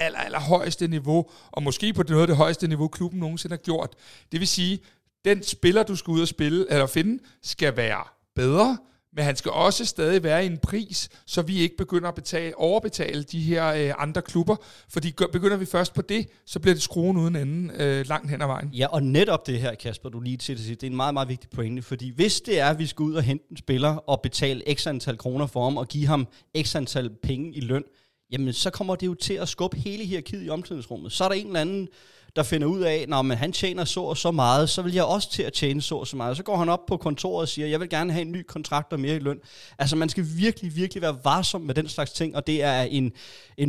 aller højeste niveau, og måske på noget af det højeste niveau, klubben nogensinde har gjort. Det vil sige, den spiller, du skal ud og spille, eller finde, skal være bedre, men han skal også stadig være i en pris, så vi ikke begynder at overbetale de her andre klubber. Fordi begynder vi først på det, så bliver det skruen uden enden langt hen ad vejen. Ja, og netop det her, Kasper, du lige til at sige, det er en meget, meget vigtig pointe. Fordi hvis det er, at vi skal ud og hente en spiller og betale x antal kroner for ham og give ham x antal penge i løn, jamen så kommer det jo til at skubbe hele hierarkiet i omklædningsrummet. Så er der en eller anden, der finder ud af, at han tjener så og så meget, så vil jeg også til at tjene så og så meget. Så går han op på kontoret og siger, jeg vil gerne have en ny kontrakt og mere i løn. Altså man skal virkelig, virkelig være varsom med den slags ting, og det er en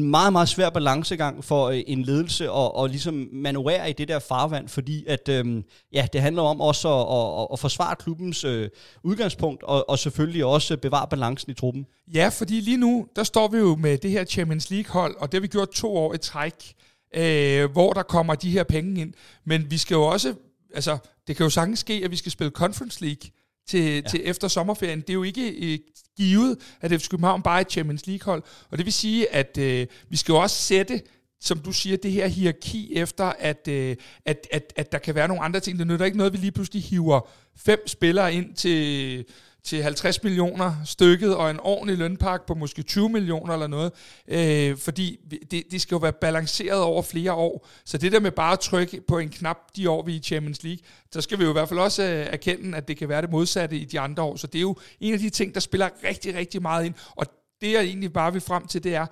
meget, meget svær balancegang for en ledelse at ligesom manøvrere i det der farvand, fordi at, det handler om også at forsvare klubbens udgangspunkt, og selvfølgelig også bevare balancen i truppen. Ja, fordi lige nu, der står vi jo med det her Champions League-hold, og det har vi gjort 2 år i træk, hvor der kommer de her penge ind. Men vi skal jo også, altså det kan jo sagtens ske, at vi skal spille Conference League til efter sommerferien. Det er jo ikke givet, at FC København bare er et Champions League-hold. Og det vil sige, at vi skal jo også sætte, som du siger, det her hierarki efter, at der kan være nogle andre ting. Det nytter ikke noget, vi lige pludselig hiver 5 spillere ind til 50 millioner stykket, og en ordentlig lønpakke på måske 20 millioner eller noget, fordi det skal jo være balanceret over flere år. Så det der med bare at trykke på en knap de år, vi er i Champions League, så skal vi jo i hvert fald også erkende, at det kan være det modsatte i de andre år. Så det er jo en af de ting, der spiller rigtig, rigtig meget ind. Og det, jeg egentlig bare vil frem til, det er,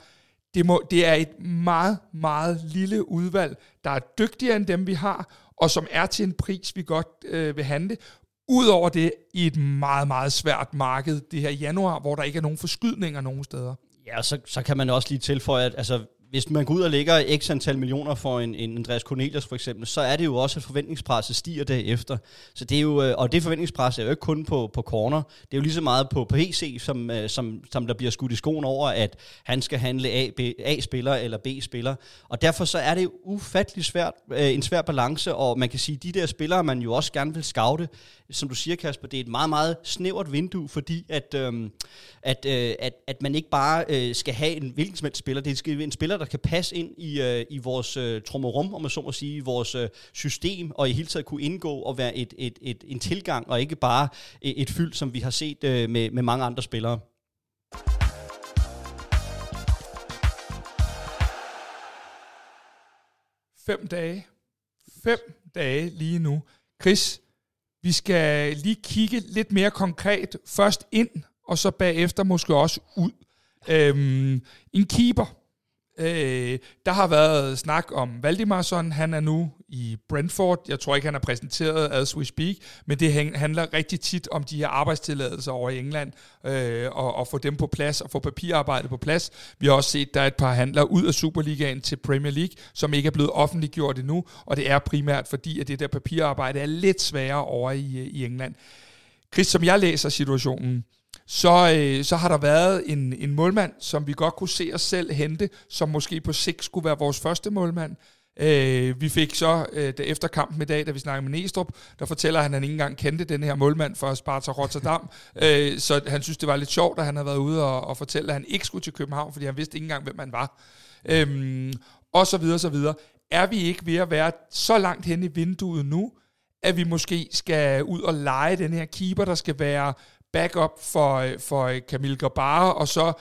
det er et meget, meget lille udvalg, der er dygtigere end dem, vi har, og som er til en pris, vi godt vil handle. Udover det i et meget, meget svært marked det her januar, hvor der ikke er nogen forskydninger nogen steder. Ja, så kan man også lige tilføje, at altså, hvis man går ud og lægger x antal millioner for en Andreas Cornelius for eksempel, så er det jo også, at forventningspresset stiger derefter. Så det er jo, og det forventningspres er jo ikke kun på corner, det er jo lige så meget på PC, som der bliver skudt i skoen over, at han skal handle A-spiller eller B-spiller. Og derfor så er det jo ufattelig svært, en svær balance, og man kan sige, at de der spillere, man jo også gerne vil scoute, som du siger, Kasper, det er et meget, meget snævert vindue, fordi at man ikke bare skal have en hvilken som helst spiller, det skal en spiller, der kan passe ind i vores trummerum, om man så må sige, vores system, og i hele taget kunne indgå og være en tilgang, og ikke bare et fyld, som vi har set med mange andre spillere. Fem dage lige nu. Chris, vi skal lige kigge lidt mere konkret, først ind, og så bagefter måske også ud. En keeper. Der har været snak om Valdimarsson, han er nu i Brentford, jeg tror ikke, han er præsenteret as we speak, men det handler rigtig tit om de her arbejdstilladelser over i England, og få dem på plads, og få papirarbejdet på plads. Vi har også set, der er et par handlere ud af Superligaen til Premier League, som ikke er blevet offentliggjort endnu, og det er primært fordi, at det der papirarbejde er lidt sværere over i England. Chris, som jeg læser situationen, så har der været en målmand, som vi godt kunne se os selv hente, som måske på sigt skulle være vores første målmand. Vi fik så efter kampen i dag, da vi snakkede med Neestrup, der fortæller han, at han ikke engang kendte den her målmand fra Sparta Rotterdam, så han synes, det var lidt sjovt, at han havde været ude og fortælle, at han ikke skulle til København, fordi han vidste ikke engang, hvem han var. Og så videre, så videre. Er vi ikke ved at være så langt hen i vinduet nu, at vi måske skal ud og lege den her keeper, der skal være backup for Kamil Grabara, og så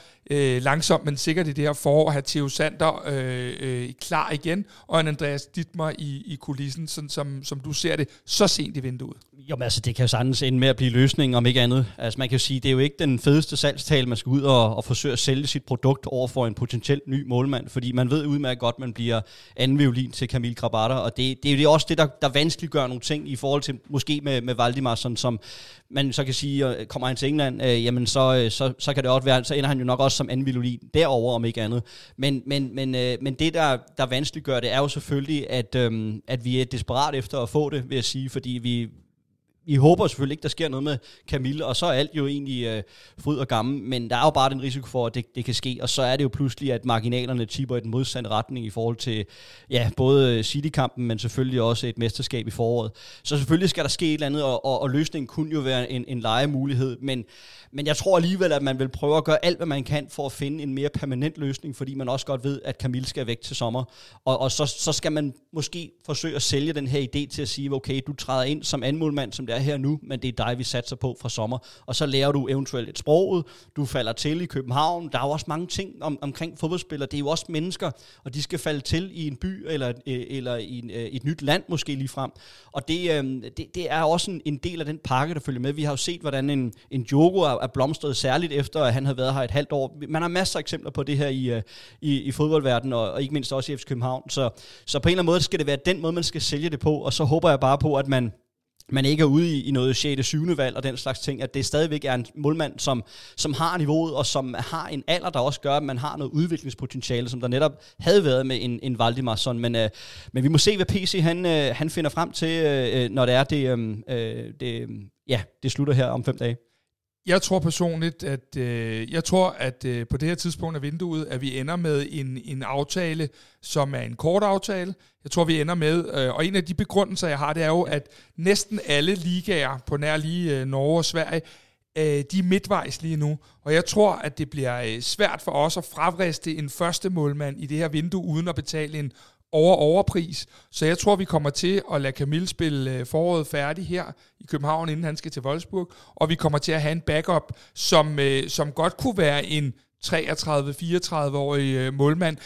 langsomt, men sikkert i det her forår, have Theo Sander klar igen, og en Andreas Dithmer i kulissen, sådan som du ser det, så sent i vinduet. Jamen altså, det kan jo sagtens ende med at blive løsningen, om ikke andet. Altså man kan jo sige, det er jo ikke den fedeste salgstale, man skal ud og forsøge at sælge sit produkt over for en potentielt ny målmand, fordi man ved udmærket godt, man bliver anden violin til Kamil Grabara, og det er jo også det, der vanskeligt gør nogle ting i forhold til, måske med Valdimarsson, som man så kan sige, kommer han til England, jamen så kan det også være, så ender han jo nok også som anden violin derover om ikke andet. Men det, der vanskeligt gør det, er jo selvfølgelig, at vi er desperat efter at få det, vil jeg sige, fordi vi håber selvfølgelig ikke, der sker noget med Camille, og så er alt jo egentlig fryd og gammel, men der er jo bare den risiko for, at det kan ske, og så er det jo pludselig, at marginalerne tipper i den modsatte retning i forhold til både City-kampen, men selvfølgelig også et mesterskab i foråret. Så selvfølgelig skal der ske et eller andet, og løsningen kunne jo være en lejemulighed, men jeg tror alligevel, at man vil prøve at gøre alt, hvad man kan for at finde en mere permanent løsning, fordi man også godt ved, at Camille skal væk til sommer, og så skal man måske forsøge at sælge den her idé til at sige, okay, du træder ind som anden målmand, som det er her nu, men det er dig, vi satser på fra sommer. Og så lærer du eventuelt et sproget, du falder til i København. Der er jo også mange ting omkring fodboldspillere. Det er jo også mennesker, og de skal falde til i en by, eller i et nyt land måske lige frem. Og det er også en del af den pakke, der følger med. Vi har jo set, hvordan en Jogo er blomstret, særligt efter, at han havde været her et halvt år. Man har masser af eksempler på det her i fodboldverdenen, og ikke mindst også i FC København. Så på en eller anden måde skal det være den måde, man skal sælge det på, og så håber jeg bare på, at man ikke er ude i noget 6. 7. valg og den slags ting, at det stadigvæk er en målmand, som har niveauet, og som har en alder, der også gør, at man har noget udviklingspotentiale, som der netop havde været med en Valdimarsson. Men vi må se, hvad PC han finder frem til, når det slutter her om 5 dage. Jeg tror personligt, at på det her tidspunkt af vinduet, at vi ender med en aftale, som er en kort aftale. Jeg tror, vi ender med, og en af de begrundelser, jeg har, det er jo, at næsten alle ligaer på nær lige Norge og Sverige, de er midtvejs lige nu, og jeg tror, at det bliver svært for os at fravriste en første målmand i det her vindue, uden at betale en overpris. Så jeg tror, vi kommer til at lade Kamil spille foråret færdig her i København, inden han skal til Wolfsburg, og vi kommer til at have en backup, som godt kunne være en 33-34-årig målmand,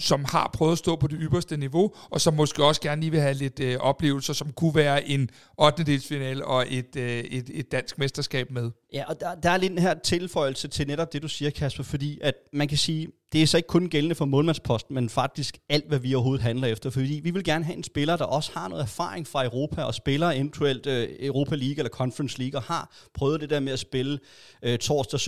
som har prøvet at stå på det ypperste niveau, og som måske også gerne lige vil have lidt oplevelser, som kunne være en 8. og et dansk mesterskab med. Ja, og der er lidt den her tilføjelse til netop det, du siger, Kasper, fordi at man kan sige, det er så ikke kun gældende for målmandsposten, men faktisk alt, hvad vi overhovedet handler efter, fordi vi vil gerne have en spiller, der også har noget erfaring fra Europa, og spiller eventuelt Europa League eller Conference League, og har prøvet det der med at spille torsdag,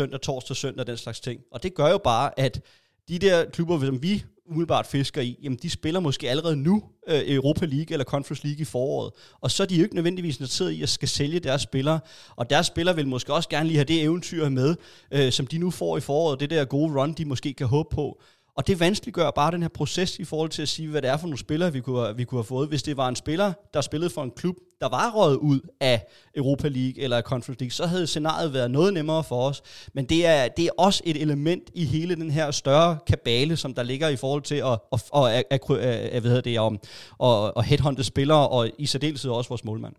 søndag, den slags ting. Og det gør jo bare, at de der klubber, som vi umiddelbart fisker i, jamen de spiller måske allerede nu Europa League eller Conference League i foråret, og så er de jo ikke nødvendigvis interesseret i at skal sælge deres spillere, og deres spillere vil måske også gerne lige have det eventyr med, som de nu får i foråret, det der gode run, de måske kan håbe på. Og det vanskeliggør bare den her proces i forhold til at sige, hvad det er for nogle spillere, vi kunne have fået. Hvis det var en spiller, der spillede for en klub, der var røget ud af Europa League eller Conference League, så havde scenariet været noget nemmere for os. Men det er også et element i hele den her større kabale, som der ligger i forhold til at headhunte spillere, og i særdeleshed også vores målmand.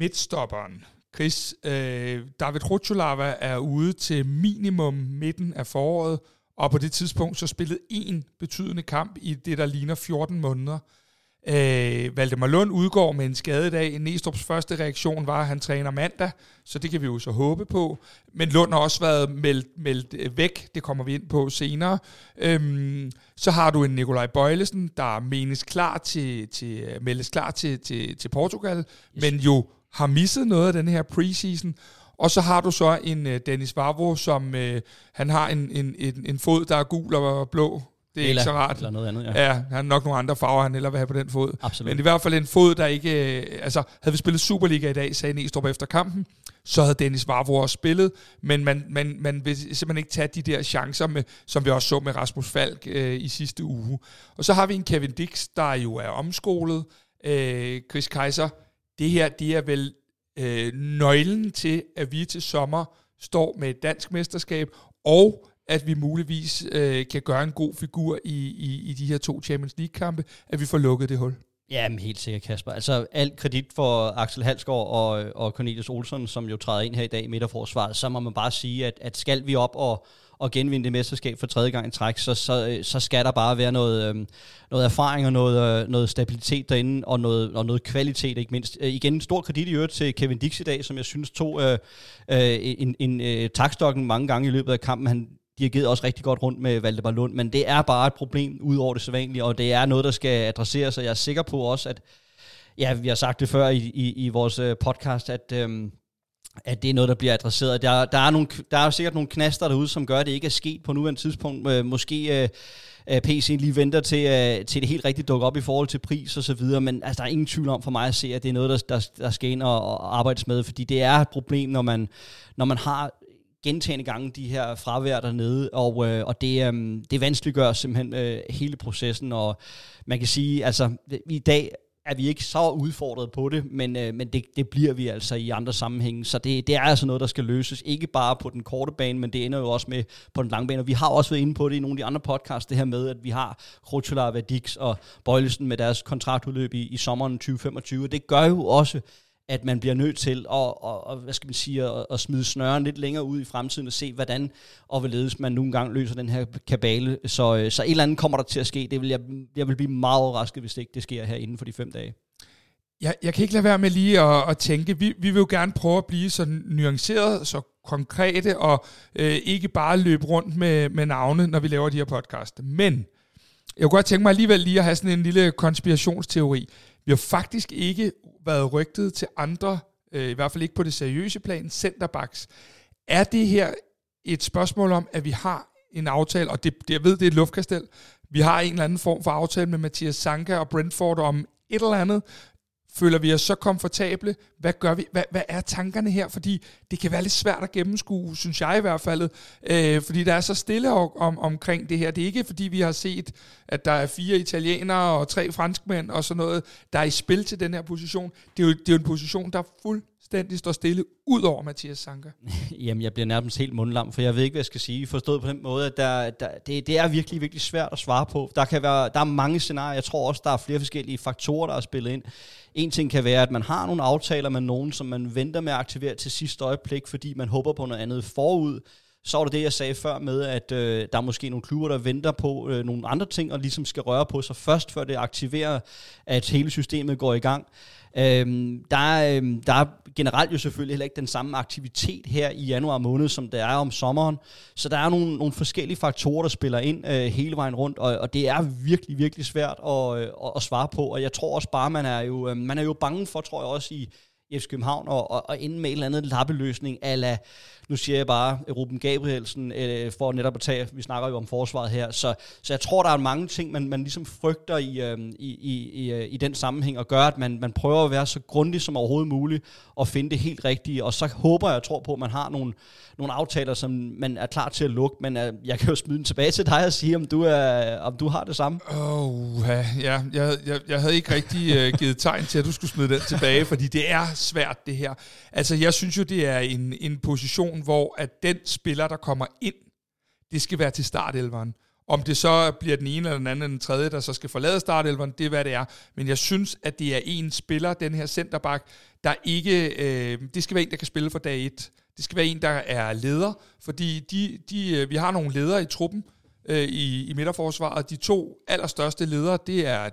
Midtstopperen. Chris, David Rutschulava er ude til minimum midten af foråret, og på det tidspunkt så spillede en betydende kamp i det, der ligner 14 måneder. Valdemar Lund udgår med en skadedag. Neestrups første reaktion var, at han træner mandag, så det kan vi jo så håbe på. Men Lund har også været meldt væk, det kommer vi ind på senere. Så har du en Nicolai Boilesen, der meldes klar til Portugal, yes. Men jo har misset noget af den her preseason, og så har du så en Denis Vavro, som han har en fod, der er gul og blå. Det er Lilla, ikke så rart. Eller noget andet, ja. Han har nok nogle andre farver, han hellere vil have på den fod. Absolut. Men i hvert fald en fod, der ikke... havde vi spillet Superliga i dag, sagde Neestrup efter kampen, så havde Denis Vavro også spillet, men man vil simpelthen ikke tage de der chancer, med, som vi også så med Rasmus Falk i sidste uge. Og så har vi en Kevin Diks, der jo er omskolet. Chris Keiser... Det her, det er vel nøglen til, at vi til sommer står med et dansk mesterskab, og at vi muligvis kan gøre en god figur i de her 2 Champions League-kampe, at vi får lukket det hul. Jamen helt sikkert, Kasper. Altså alt kredit for Axel Halsgaard og Cornelius Olsen, som jo træder ind her i dag i midterforsvaret, så må man bare sige, at skal vi op og genvinde det mesterskab for 3. gang i træk, så skal der bare være noget erfaring og noget stabilitet derinde, og noget kvalitet, ikke mindst. Igen, stor kredit i øvrigt til Kevin Diks i dag, som jeg synes tog takstokken mange gange i løbet af kampen. De har givet også rigtig godt rundt med Valdemar Lund, men det er bare et problem ud over det sædvanlige, og det er noget, der skal adresseres, og jeg er sikker på også, at vi har sagt det før i vores podcast, at det er noget, der bliver adresseret. Der er sikkert nogle knaster derude, som gør, at det ikke er sket på nuværende tidspunkt. Måske PC'en lige venter til det helt rigtigt dukker op i forhold til pris og så videre, men altså, der er ingen tvivl om for mig at se, at det er noget, der skal ind og arbejdes med, fordi det er et problem, når man har gentagende gange de her fravær dernede, og det vanskeliggør simpelthen hele processen, og man kan sige, altså i dag er vi ikke så udfordret på det, men det bliver vi altså i andre sammenhænge, så det er altså noget, der skal løses, ikke bare på den korte bane, men det ender jo også med på den lange bane, og vi har også været inde på det i nogle af de andre podcasts, det her med, at vi har Krutschulava, Diks og Boilesen med deres kontraktudløb i sommeren 2025, og det gør jo også, at man bliver nødt til at smide snøren lidt længere ud i fremtiden og se, hvordan og hvorledes man nogle gange løser den her kabale. Så et eller andet kommer der til at ske. Jeg vil blive meget overrasket, hvis det ikke sker her inden for de 5 dage. Jeg kan ikke lade være med lige at tænke. Vi vil jo gerne prøve at blive så nuanceret, så konkrete og ikke bare løbe rundt med navne, når vi laver de her podcast. Men jeg kunne godt tænke mig alligevel lige at have sådan en lille konspirationsteori. Vi har faktisk ikke været rygtet til andre, i hvert fald ikke på det seriøse plan, centerbacks. Er det her et spørgsmål om, at vi har en aftale, og jeg ved, det er et luftkastel, vi har en eller anden form for aftale med Mathias Zanka og Brentford om et eller andet? Føler vi os så komfortable? Hvad gør vi? Hvad er tankerne her? Fordi det kan være lidt svært at gennemskue, synes jeg i hvert fald. Fordi der er så stille omkring det her. Det er ikke fordi, vi har set, at der er 4 italienere og 3 franskmænd og sådan noget, der er i spil til den her position. Det er jo en position, der er fuldstændig står stille ud over Mathias Zanka. Jamen, jeg bliver nærmest helt mundlam, for jeg ved ikke, hvad jeg skal sige. Forstået på den måde, at det er virkelig, virkelig svært at svare på. Der er mange scenarier. Jeg tror også, der er flere forskellige faktorer, der er spillet ind. En ting kan være, at man har nogle aftaler med nogen, som man venter med at aktivere til sidste øjeblik, fordi man håber på noget andet forud. Så var det, jeg sagde før med, at der er måske nogle klubber, der venter på nogle andre ting, og ligesom skal røre på sig først, før det aktiverer, at hele systemet går i gang. Der er generelt jo selvfølgelig heller ikke den samme aktivitet her i januar måned, som der er om sommeren. Så der er nogle forskellige faktorer, der spiller ind hele vejen rundt, og det er virkelig, virkelig svært at svare på. Og jeg tror også bare, man er jo bange for, tror jeg også, i FC København og ende med et eller andet lappeløsning ala, nu siger jeg bare Ruben Gabrielsen, for netop at tage, vi snakker jo om forsvaret her, så jeg tror, der er mange ting, man ligesom frygter i den sammenhæng, og gør, at man prøver at være så grundig som overhovedet muligt, og finde det helt rigtige, og så håber jeg, tror på, at man har nogle aftaler, som man er klar til at lukke, men jeg kan jo smide den tilbage til dig og sige, om du har det samme. Jeg havde ikke rigtig givet tegn til, at du skulle smide den tilbage, fordi det er svært det her. Altså, jeg synes jo, det er en position, hvor at den spiller, der kommer ind, det skal være til startelveren. Om det så bliver den ene eller den anden eller den tredje, der så skal forlade startelveren, det er, hvad det er. Men jeg synes, at det er en spiller, den her centerback, der ikke... det skal være en, der kan spille for dag 1. Det skal være en, der er leder, fordi vi har nogle ledere i truppen, i midterforsvaret. De 2 allerstørste ledere, det er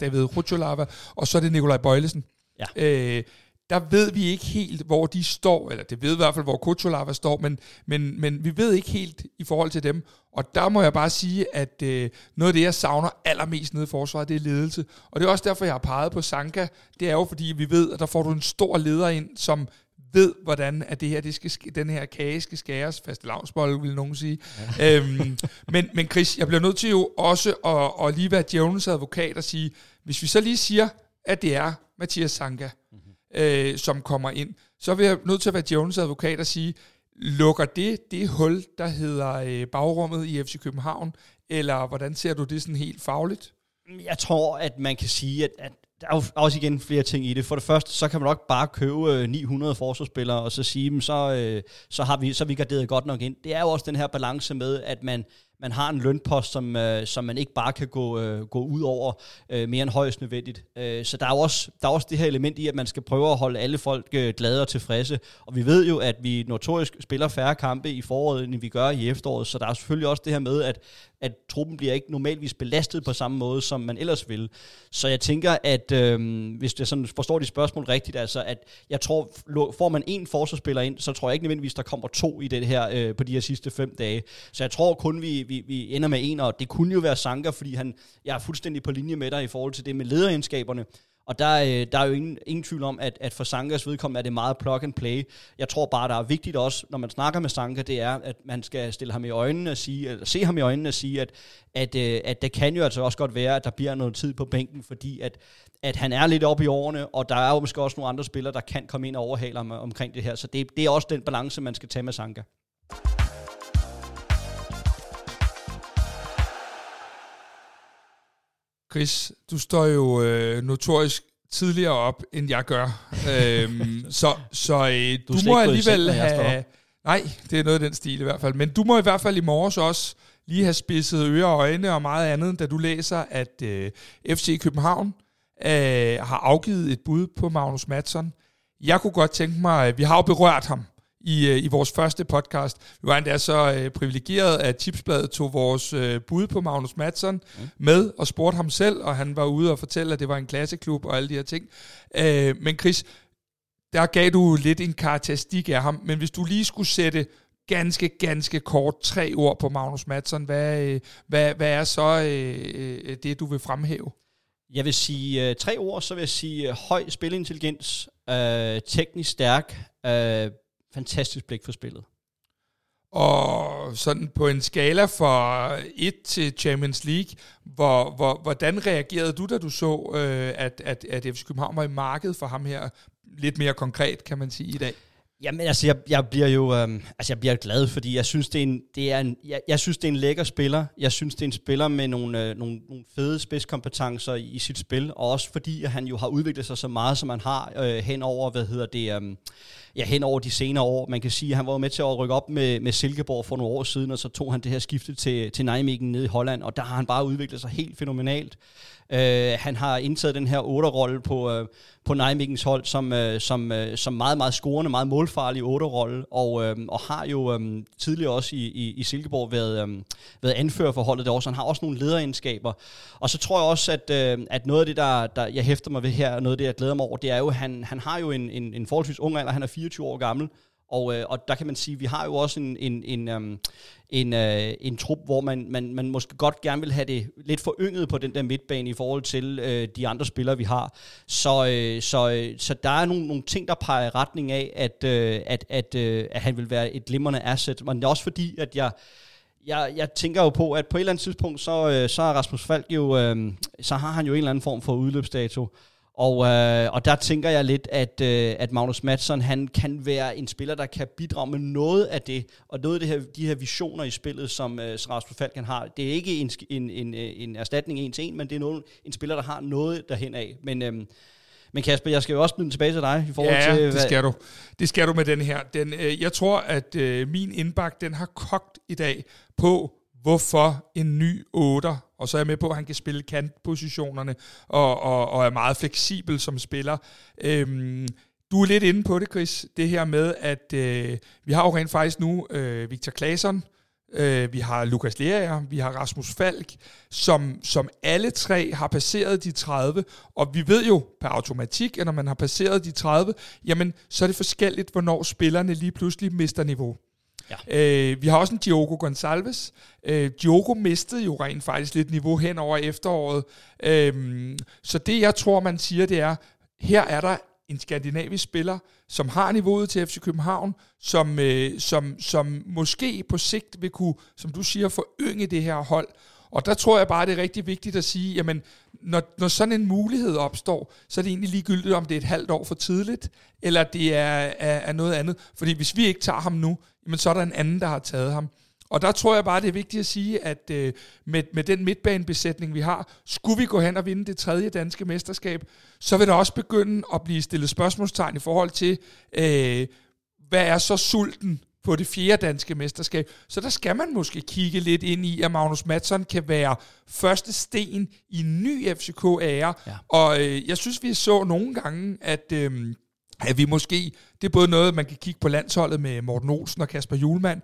David Rutschulava, og så er det Nicolai Boilesen. Ja. Der ved vi ikke helt, hvor de står, eller det ved i hvert fald, hvor Kutsulava står, men vi ved ikke helt i forhold til dem. Og der må jeg bare sige, at noget af det, jeg savner allermest nede i forsvaret, det er ledelse. Og det er også derfor, jeg har peget på Zanka. Det er jo fordi, vi ved, at der får du en stor leder ind, som ved, hvordan at den her kage skal skæres. Fastelavnsbolle, vil nogen sige. Ja. Men Chris, jeg bliver nødt til jo også at lige være djævelens advokat og sige, hvis vi så lige siger, at det er Mathias Zanka, som kommer ind, så vil jeg nødt til at være djævelens advokat og sige, lukker det hul, der hedder bagrummet i FC København, eller hvordan ser du det sådan helt fagligt? Jeg tror, at man kan sige, at der er også igen flere ting i det. For det første, så kan man nok bare købe 900 forsvarsspillere, og så sige dem, så har vi garderet godt nok ind. Det er jo også den her balance med, at man har en lønpost, som man ikke bare kan gå ud over mere end højst nødvendigt. Så der er også det her element i, at man skal prøve at holde alle folk glade og tilfredse. Og vi ved jo, at vi notorisk spiller færre kampe i foråret, end vi gør i efteråret. Så der er selvfølgelig også det her med, at truppen bliver ikke normalvis belastet på samme måde, som man ellers vil. Så jeg tænker, at hvis jeg sådan forstår dit spørgsmål rigtigt, altså at jeg tror, får man 1 forsvarsspiller ind, så tror jeg ikke nødvendigvis, der kommer 2 i det her på de her sidste 5 dage. Så jeg tror kun, vi ender med 1, og det kunne jo være Zanka, fordi jeg er fuldstændig på linje med dig i forhold til det med lederegenskaberne. Og der er jo ingen tvivl om, at for Zankas vedkommende er det meget plug and play. Jeg tror bare, der er vigtigt også, når man snakker med Zanka, det er, at man skal stille ham i øjnene og sige, eller se ham i øjnene og sige, at det kan jo altså også godt være, at der bliver noget tid på bænken, fordi at han er lidt oppe i årene, og der er jo måske også nogle andre spillere, der kan komme ind og overhale ham omkring det her. Så det er også den balance, man skal tage med Zanka. Chris, du står jo notorisk tidligere op, end jeg gør, så du må alligevel have... Nej, det er noget af den stil i hvert fald, men du må i hvert fald i morges også lige have spidset ører og øjne og meget andet, da du læser, at FC København har afgivet et bud på Magnus Mattsson. Jeg kunne godt tænke mig, vi har jo berørt ham i vores første podcast. Vi var endda så privilegeret, at Tipsbladet tog vores bud på Magnus Mattsson med og spurgte ham selv, og han var ude og fortælle, at det var en klasseklub og alle de her ting. Men Chris, der gav du lidt en karakteristik af ham, men hvis du lige skulle sætte ganske, ganske kort 3 ord på Magnus Mattsson, hvad er så det, du vil fremhæve? Jeg vil sige 3 ord, så vil jeg sige høj spilintelligens, teknisk stærk, fantastisk blik for spillet. Og sådan på en skala fra 1 til Champions League, hvordan reagerede du, da du så, at FC København var i markedet for ham her, lidt mere konkret, kan man sige, i dag? Jamen, altså, jeg bliver jo jeg bliver glad, fordi jeg synes, det er en lækker spiller. Jeg synes, det er en spiller med nogle fede spidskompetencer i sit spil, og også fordi at han jo har udviklet sig så meget, som han har hen over de senere år. Man kan sige, at han var med til at rykke op med Silkeborg for nogle år siden, og så tog han det her skifte til Nijmegen nede i Holland, og der har han bare udviklet sig helt fænomenalt. Han har indtaget den her 8-rolle på Nijmegens hold som meget, meget scorende, meget målfarlig 8-rolle, og har jo tidligere også i Silkeborg været anfører for holdet derovre, så han har også nogle lederegenskaber. Og så tror jeg også, at noget af det, der jeg hæfter mig ved her, og noget af det, jeg glæder mig over, det er jo, at han har jo en forholdsvis ung alder, han er 24 år gammel. Og der kan man sige, at vi har jo også en trup, hvor man måske godt gerne vil have det lidt forynget på den der midtbane i forhold til de andre spillere, vi har. Så der er nogle ting, der peger i retning af, at han vil være et glimrende asset. Men det er også fordi, at jeg tænker jo på, at på et eller andet tidspunkt, så er Rasmus Falk jo, så har han jo en eller anden form for udløbsdato. Og der tænker jeg lidt, at Magnus Mattsson, han kan være en spiller, der kan bidrage med noget af det, og noget af det her, de her visioner i spillet, som Rasmus Falk har. Det er ikke en erstatning en til en, men det er en spiller, der har noget derhen af. Men Kasper, jeg skal jo også blive tilbage til dig i forhold til... Ja, det skal du. Det skal du med den her. Jeg tror, at min indbagt, den har kogt i dag på, hvorfor en ny 8'er. Og så er jeg med på, at han kan spille kantpositionerne og er meget fleksibel som spiller. Du er lidt inde på det, Chris. Det her med, at vi har jo rent faktisk nu Viktor Claesson, vi har Lukas Lerager, vi har Rasmus Falk, som alle tre har passeret de 30. Og vi ved jo per automatik, at når man har passeret de 30, jamen så er det forskelligt, hvornår spillerne lige pludselig mister niveau. Ja. Vi har også en Diogo Gonçalves. Jogo mistede jo rent faktisk lidt niveau hen over efteråret. Så det, jeg tror, man siger, det er, her er der en skandinavisk spiller, som har niveauet til FC København, som måske på sigt vil kunne, som du siger, forynge det her hold. Og der tror jeg bare, det er rigtig vigtigt at sige, jamen, når sådan en mulighed opstår, så er det egentlig ligegyldigt, om det er et halvt år for tidligt, eller det er noget andet. Fordi hvis vi ikke tager ham nu, jamen, så er der en anden, der har taget ham. Og der tror jeg bare, det er vigtigt at sige, at med den midtbanebesætning, vi har, skulle vi gå hen og vinde det 3. danske mesterskab, så vil der også begynde at blive stillet spørgsmålstegn i forhold til, hvad er så sulten på det 4. danske mesterskab, så der skal man måske kigge lidt ind i, at Magnus Mattsson kan være første sten i en ny FCK-ære, ja. Og jeg synes, vi så nogle gange, at vi måske, det er både noget, man kan kigge på landsholdet med Morten Olsen og Kasper Hjulmand,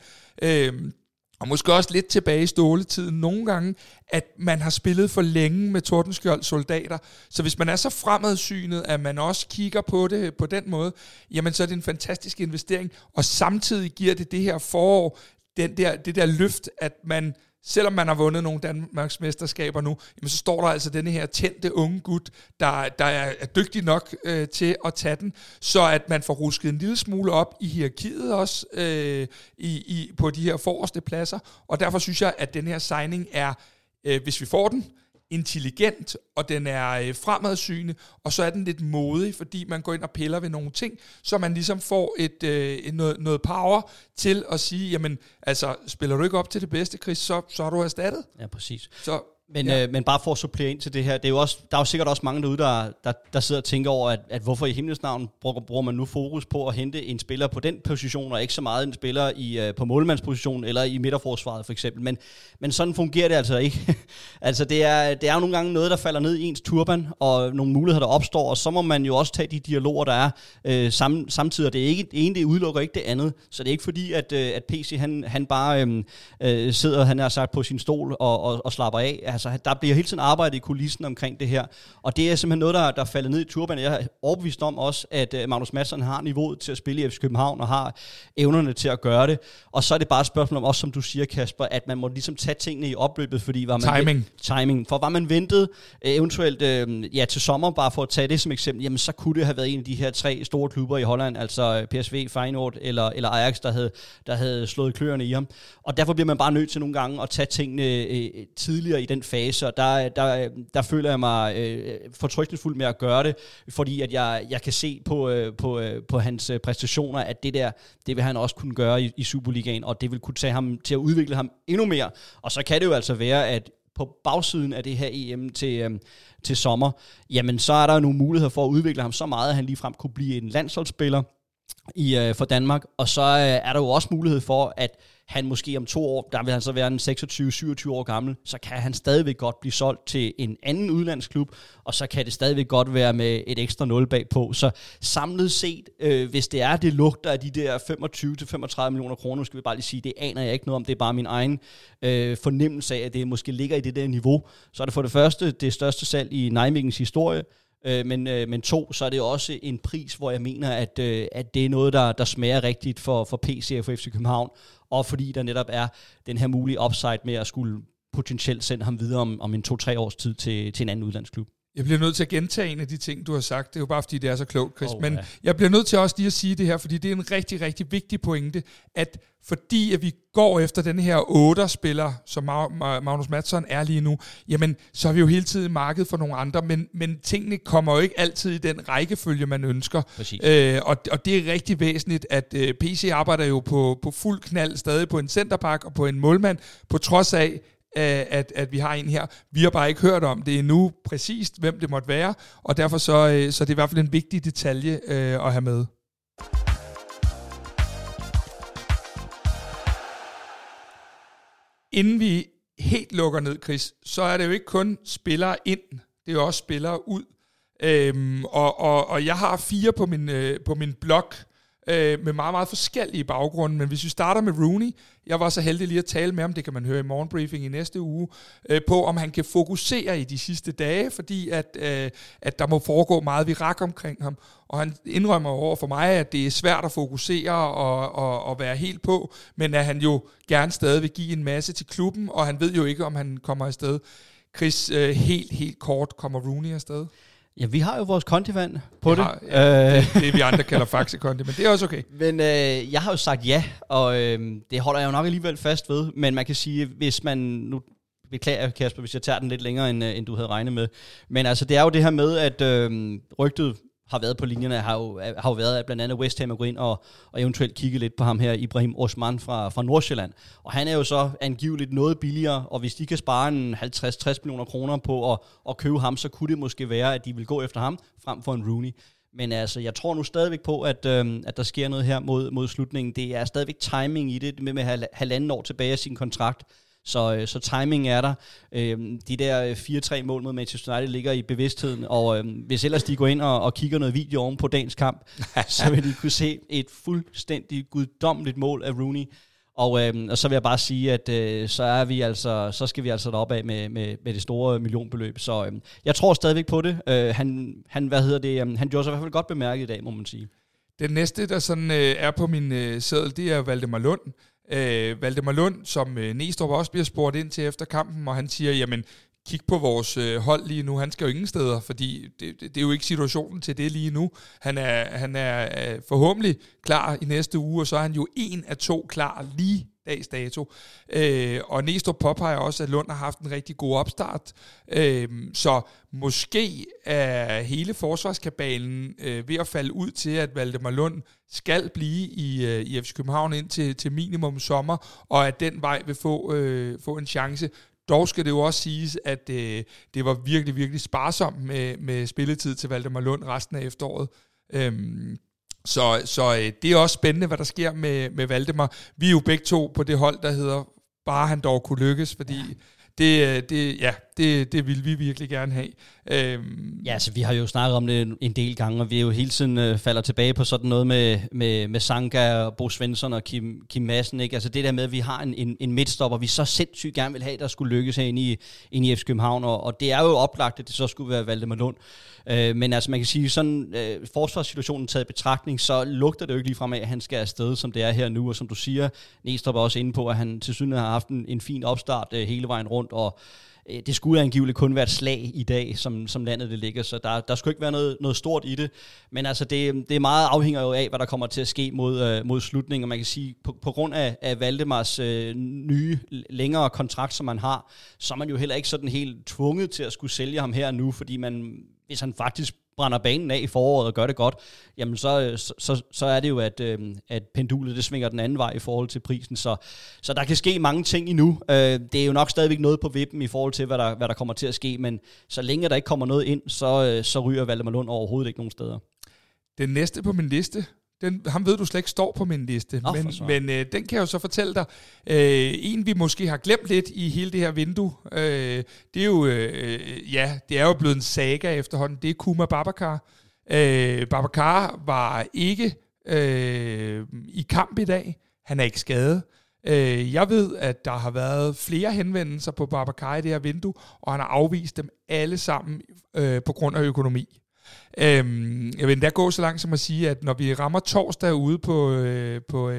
og måske også lidt tilbage i ståletiden nogle gange, at man har spillet for længe med Tordenskjold soldater. Så hvis man er så fremadsynet, at man også kigger på det på den måde, jamen så er det en fantastisk investering. Og samtidig giver det her forår det der løft, at man, selvom man har vundet nogle Danmarks mesterskaber nu, jamen så står der altså denne her tændte unge gut, der er dygtig nok til at tage den, så at man får rusket en lille smule op i hierarkiet også på de her forreste pladser. Og derfor synes jeg, at den her signing er, hvis vi får den, intelligent, og den er fremadsynende, og så er den lidt modig, fordi man går ind og piller ved nogle ting, så man ligesom får noget power til at sige, jamen, altså, spiller du ikke op til det bedste, Chris, så er du erstattet. Ja, præcis. Men bare for at supplere ind til det her, det er jo også, der er jo sikkert også mange derude, der sidder og tænker over, at hvorfor i himlens navn bruger man nu fokus på at hente en spiller på den position, og ikke så meget en spiller på målmandspositionen, eller i midterforsvaret for eksempel. Men sådan fungerer det altså ikke. Altså det er jo nogle gange noget, der falder ned i ens turban, og nogle muligheder, der opstår, og så må man jo også tage de dialoger, der er samtidig, og det er ikke, det ene udelukker ikke det andet. Så det er ikke fordi, at PC han bare sidder, han er sagt, på sin stol og slapper af. Altså, der bliver hele tiden arbejdet i kulissen omkring det her. Og det er simpelthen noget, der falder ned i turban. Jeg er overbevist om også, at Magnus Mattsson har niveauet til at spille i FC København, og har evnerne til at gøre det. Og så er det bare et spørgsmål om, også som du siger, Kasper, at man må ligesom tage tingene i opløbet, fordi var man... Timing. For var man ventet eventuelt til sommer, bare for at tage det som eksempel, jamen så kunne det have været en af de her tre store klubber i Holland, altså PSV, Feyenoord eller Ajax, der havde slået kløerne i ham. Og derfor bliver man bare nødt til nogle gange at tage tingene tidligere i den fase, og der føler jeg mig fortrøstningsfuld med at gøre det, fordi at jeg kan se på hans præstationer, at det vil han også kunne gøre i Superligaen, og det vil kunne tage ham til at udvikle ham endnu mere. Og så kan det jo altså være, at på bagsiden af det her EM til sommer, jamen så er der nogle muligheder for at udvikle ham så meget, at han ligefrem kunne blive en landsholdsspiller for Danmark, og så er der jo også mulighed for, at han måske om 2 år, der vil han så være en 26-27 år gammel, så kan han stadigvæk godt blive solgt til en anden udlandsklub, og så kan det stadigvæk godt være med et ekstra 0 bagpå. Så samlet set, hvis det er, det lugter af de der 25-35 millioner kroner, skal vi bare lige sige, det aner jeg ikke noget om, det er bare min egen fornemmelse af, at det måske ligger i det der niveau. Så er det for det første det største salg i Nijmegens historie, men 2, så er det også en pris, hvor jeg mener, at det er noget, der smager rigtigt for PC og for FC København, og fordi der netop er den her mulige upside med at skulle potentielt sende ham videre om en 2-3 års tid til en anden udlandsklub. Jeg bliver nødt til at gentage en af de ting, du har sagt. Det er jo bare, fordi det er så klogt, Chris. Men jeg bliver nødt til også lige at sige det her, fordi det er en rigtig, rigtig vigtig pointe, at fordi at vi går efter den her 8-spiller, som Magnus Mattsson er lige nu, jamen, så er vi jo hele tiden i markedet for nogle andre, men tingene kommer jo ikke altid i den rækkefølge, man ønsker. Og det er rigtig væsentligt, at PC arbejder jo på fuld knald stadig på en centerback og på en målmand, på trods af, at vi har en her. Vi har bare ikke hørt om det endnu præcist, hvem det måtte være, og derfor så det er i hvert fald en vigtig detalje at have med. Inden vi helt lukker ned, Chris, så er det jo ikke kun spillere ind, det er jo også spillere ud. Og jeg har 4 på min blog, med meget, meget forskellige baggrunde, men hvis vi starter med Rooney, jeg var så heldig lige at tale med ham, det kan man høre i morgenbriefing i næste uge, på om han kan fokusere i de sidste dage, fordi at der må foregå meget virak omkring ham, og han indrømmer over for mig, at det er svært at fokusere og være helt på, men at han jo gerne stadig vil give en masse til klubben, og han ved jo ikke, om han kommer afsted. Chris, helt kort, kommer Rooney afsted? Ja, vi har jo vores kontivand på det. Ja, det vi andre kalder faxe-konti, men det er også okay. Men jeg har jo sagt ja, og det holder jeg jo nok alligevel fast ved. Men man kan sige, hvis man... Nu beklager jeg, Kasper, hvis jeg tager den lidt længere, end du havde regnet med. Men altså, det er jo det her med, at rygtet har været på linjerne, har jo været, at blandt andet West Ham er gået ind og eventuelt kigge lidt på ham her, Ibrahim Osman fra Nordsjælland. Og han er jo så angiveligt noget billigere, og hvis de kan spare en 50-60 millioner kroner på at købe ham, så kunne det måske være, at de vil gå efter ham frem for en Rooney. Men altså, jeg tror nu stadigvæk på, at der sker noget her mod slutningen. Det er stadigvæk timing i det, med 1,5 år tilbage af sin kontrakt. Så timing er der. De der 4-3 mål mod Manchester United ligger i bevidstheden, og hvis ellers de går ind og kigger noget video oven på dagens kamp, så vil de kunne se et fuldstændig guddommeligt mål af Rooney. Og så vil jeg bare sige, at så skal vi altså deroppe af med det store millionbeløb. Så jeg tror stadigvæk på det. Han gjorde sig i hvert fald godt bemærket i dag, må man sige. Den næste, der sådan er på min seddel, det er Valdemar Lund. Valdemar Lund, som Neestrup også bliver spurgt ind til efter kampen, og han siger, jamen kig på vores hold lige nu, han skal jo ingen steder, fordi det er jo ikke situationen til det lige nu. Han er forhåbentlig klar i næste uge, og så er han jo 1 af 2 klar lige dags dato. Og Neestrup påpeger også, at Lund har haft en rigtig god opstart. Så måske er hele forsvarskabalen ved at falde ud til, at Valdemar Lund skal blive i FC København indtil minimum sommer, og at den vej vil få en chance. Dog skal det jo også siges, at det var virkelig, virkelig sparsomt med spilletid til Valdemar Lund resten af efteråret. Så det er også spændende, hvad der sker med Valdemar. Vi er jo begge to på det hold, der hedder Bare han dog kunne lykkes, fordi Det vil vi virkelig gerne have. Ja, så vi har jo snakket om det en del gange, og vi jo hele tiden falder tilbage på sådan noget med Zanka og Bo Svensson og Kim Madsen, ikke? Altså det der med, at vi har en midtstopper, vi så sindssygt gerne vil have, der skulle lykkes her inde i FC København, og det er jo oplagt, at det så skulle være Valdemar Lund. Men altså man kan sige, sådan forsvarssituationen taget i betragtning, så lugter det jo ikke ligefrem af, at han skal afsted, som det er her nu, og som du siger, Neestrup er også inde på, at han tilsyneladende har haft en fin opstart hele vejen rundt, og det skulle angiveligt kun være et slag i dag, som landet det ligger, så der skulle ikke være noget stort i det. Men altså, det er meget afhænger jo af, hvad der kommer til at ske mod slutningen. Og man kan sige, på grund af Valdemars nye, længere kontrakt, som man har, så er man jo heller ikke sådan helt tvunget til at skulle sælge ham her nu, fordi hvis han faktisk brænder banen af i foråret og gør det godt, jamen så er det jo, at pendulet det svinger den anden vej i forhold til prisen. Så der kan ske mange ting endnu. Det er jo nok stadigvæk noget på vippen i forhold til, hvad der kommer til at ske, men så længe der ikke kommer noget ind, så ryger Valdemar Lund overhovedet ikke nogen steder. Den næste på min liste, ham ved du slet ikke står på min liste, men den kan jeg jo så fortælle dig. En, vi måske har glemt lidt i hele det her vindue, det er jo blevet en saga efterhånden, det er Kuma Babacar. Babacar var ikke i kamp i dag, han er ikke skadet. Jeg ved, at der har været flere henvendelser på Babacar i det her vindue, og han har afvist dem alle sammen på grund af økonomi. Jeg vil endda gå så langt som at sige, at når vi rammer torsdag ude på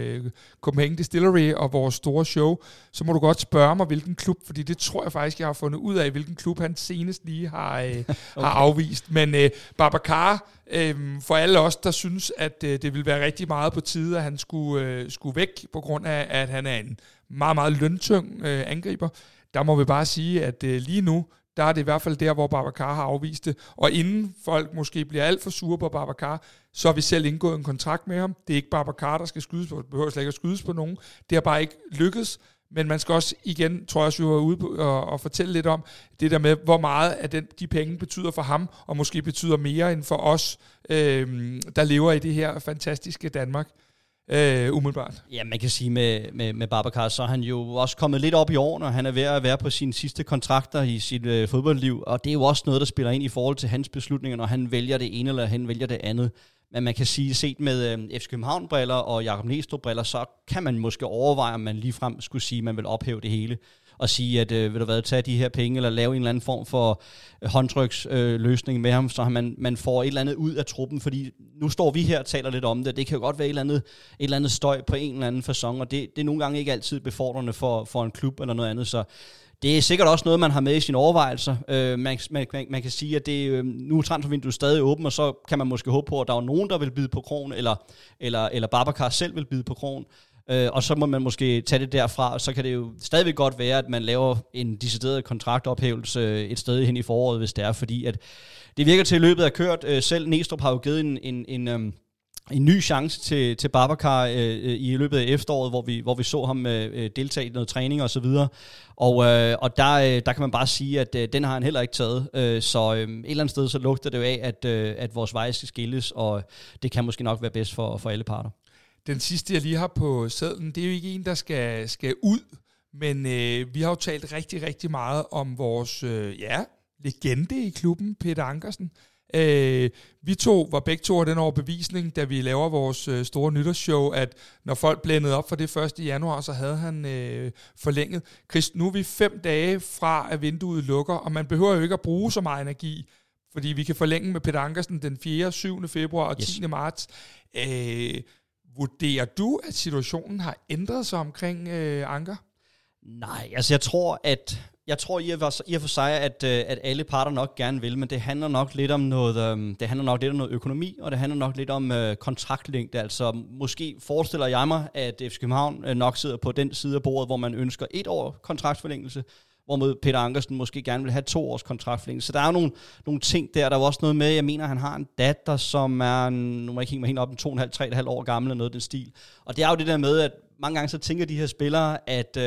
Copenhagen Distillery og vores store show, så må du godt spørge mig, hvilken klub, fordi det tror jeg faktisk, jeg har fundet ud af, hvilken klub han senest lige har afvist. Men Babacar, for alle os, der synes, at det ville være rigtig meget på tide, at han skulle væk, på grund af, at han er en meget, meget løntung angriber, der må vi bare sige, at lige nu, der er det i hvert fald der, hvor Babacar har afvist det. Og inden folk måske bliver alt for sure på Babacar, så har vi selv indgået en kontrakt med ham. Det er ikke Babacar, der skal skydes på. Det behøver slet ikke at skydes på nogen. Det har bare ikke lykkedes. Men man skal også igen, tror jeg også, vi var ude på og fortælle lidt om, det der med, hvor meget af de penge betyder for ham, og måske betyder mere end for os, der lever i det her fantastiske Danmark. Umiddelbart. Ja, man kan sige med Babacar, så er han jo også kommet lidt op i årene, og han er ved at være på sine sidste kontrakter i sit fodboldliv, og det er jo også noget, der spiller ind i forhold til hans beslutninger, når han vælger det ene, eller han vælger det andet. Men man kan sige, set med FC København-briller og Jacob Neestrup-briller, så kan man måske overveje, om man ligefrem skulle sige, at man vil ophæve det hele, og sige, at tage de her penge, eller lave en eller anden form for håndtryksløsning med ham, så man får et eller andet ud af truppen, fordi nu står vi her og taler lidt om det, det kan jo godt være et eller andet støj på en eller anden facon, og det er nogle gange ikke altid befordrende for en klub eller noget andet, så det er sikkert også noget, man har med i sine overvejelser. Man kan sige, at det, nu er transfervinduet stadig åben, og så kan man måske håbe på, at der er nogen, der vil bide på krogen, eller Babacar selv vil bide på krogen. Og så må man måske tage det derfra, og så kan det jo stadigvæk godt være, at man laver en decideret kontraktophævelse et sted hen i foråret, hvis det er, fordi at det virker til, at løbet er kørt. Selv Neestrup har jo givet en ny chance til Babacar i løbet af efteråret, hvor vi så ham deltage i noget træning og så videre. Og der kan man bare sige, at den har han heller ikke taget. Så et eller andet sted, så lugter det jo af, at vores veje skal skilles, og det kan måske nok være bedst for alle parter. Den sidste, jeg lige har på sedlen, det er jo ikke en, der skal ud, men vi har jo talt rigtig, rigtig meget om vores legende i klubben, Peter Ankersen. Vi to var begge to af den overbevisning, da vi laver vores store nytårsshow, at når folk blændede op for det 1. januar, så havde han forlænget. Chris, nu er vi 5 dage fra, at vinduet lukker, og man behøver jo ikke at bruge så meget energi, fordi vi kan forlænge med Peter Ankersen den 4., 7. februar og 10. marts. Vurderer du, at situationen har ændret sig omkring Anker? Nej, altså jeg tror i og for sig, at alle parter nok gerne vil, men det handler nok lidt om noget, økonomi, og det handler nok lidt om kontraktlængde. Altså måske forestiller jeg mig, at FC København nok sidder på den side af bordet, hvor man ønsker 1 år kontraktforlængelse, hvorimod Peter Ankersen måske gerne vil have 2 års kontraktforlængelse. Så der er jo nogle ting der. Der er også noget med, jeg mener, han har en datter, som er, nu må jeg ikke hænge mig helt op, 2,5-3,5 år gammel eller noget af den stil. Og det er jo det der med, at mange gange så tænker de her spillere, at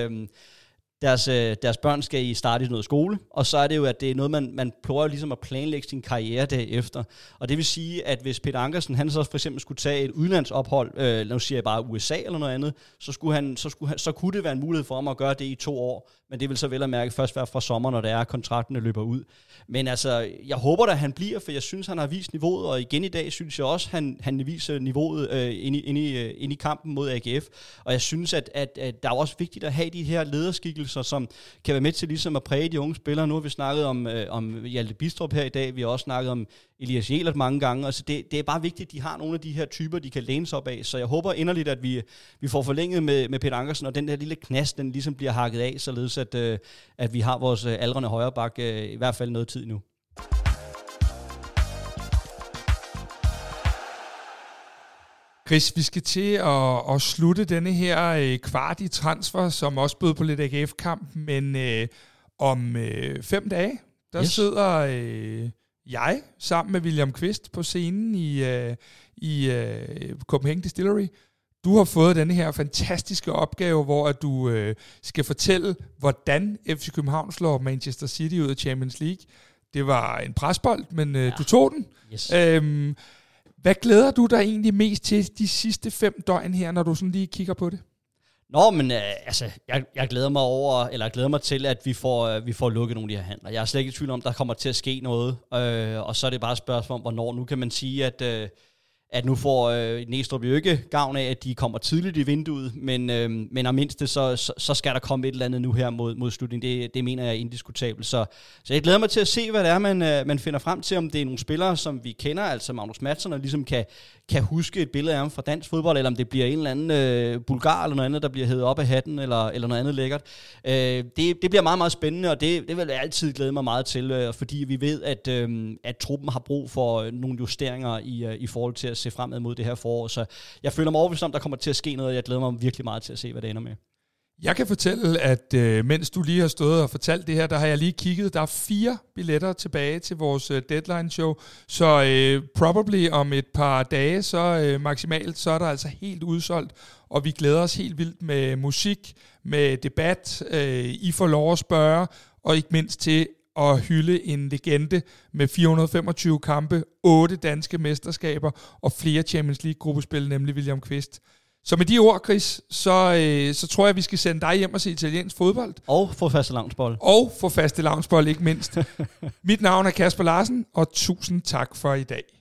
Deres børn skal i starte i noget skole, og så er det jo, at det er noget, man prøver ligesom at planlægge sin karriere derefter. Og det vil sige, at hvis Peter Ankersen, han så for eksempel skulle tage et udlandsophold, nu siger jeg bare USA eller noget andet, så kunne det være en mulighed for ham at gøre det i 2 år, men det vil så vel at mærke først være fra sommer, når det er, at kontrakten løber ud. Men altså, jeg håber da, han bliver, for jeg synes, han har vist niveauet, og igen i dag synes jeg også, han viser niveauet ind i kampen mod AGF. Og jeg synes, at der er også vigtigt at have de her lederskikkelser, som kan være med til ligesom at præge de unge spillere. Nu har vi snakket om Hjalte Bistrup her i dag, vi har også snakket om Elias Jelert mange gange, altså det er bare vigtigt, at de har nogle af de her typer, de kan læne sig op af, så jeg håber inderligt, at vi får forlænget med Peter Ankersen, og den der lille knast, den ligesom bliver hakket af, således at vi har vores aldrende højreback i hvert fald noget tid nu. Chris, vi skal til at slutte denne her kvart i transfer, som også bød på lidt AGF-kamp, men om 5 dage, der sidder jeg sammen med William Kvist på scenen i Copenhagen Distillery. Du har fået denne her fantastiske opgave, hvor du skal fortælle, hvordan FC København slår Manchester City ud af Champions League. Det var en presbold, men du tog den. Yes. Hvad glæder du dig egentlig mest til de sidste 5 døgn her, når du sådan lige kigger på det? Nå, men jeg glæder mig til, at vi får lukket nogle af de her handler. Jeg er slet ikke i tvivl om, der kommer til at ske noget, og så er det bare et spørgsmål om, hvornår. Nu kan man sige, at nu får Neestrup jo ikke gavn af, at de kommer tidligt i vinduet, men om mindst det, så skal der komme et eller andet nu her mod slutningen. Det mener jeg er indiskutabelt. Så jeg glæder mig til at se, hvad det er, man finder frem til, om det er nogle spillere, som vi kender, altså Magnus Mattsson, og ligesom kan huske et billede af ham fra dansk fodbold, eller om det bliver en eller anden bulgar eller noget andet, der bliver hævet op af hatten, eller noget andet lækkert. Det bliver meget, meget spændende, og det vil jeg altid glæde mig meget til, fordi vi ved, at truppen har brug for nogle justeringer i forhold til at se fremad mod det her forår, så jeg føler mig overbevist om, der kommer til at ske noget, og jeg glæder mig virkelig meget til at se, hvad det ender med. Jeg kan fortælle, at mens du lige har stået og fortalt det her, der har jeg lige kigget. Der er 4 billetter tilbage til vores deadline-show, så probably om et par dage, så maksimalt, så er der altså helt udsolgt, og vi glæder os helt vildt med musik, med debat, I får lov at spørge, og ikke mindst til og hylde en legende med 425 kampe, 8 danske mesterskaber og flere Champions League-gruppespil, nemlig William Kvist. Så med de ord, Chris, så tror jeg, vi skal sende dig hjem og se italiensk fodbold. Og få fastelavnsbold. Og få fastelavnsbold, ikke mindst. Mit navn er Kasper Larsen, og tusind tak for i dag.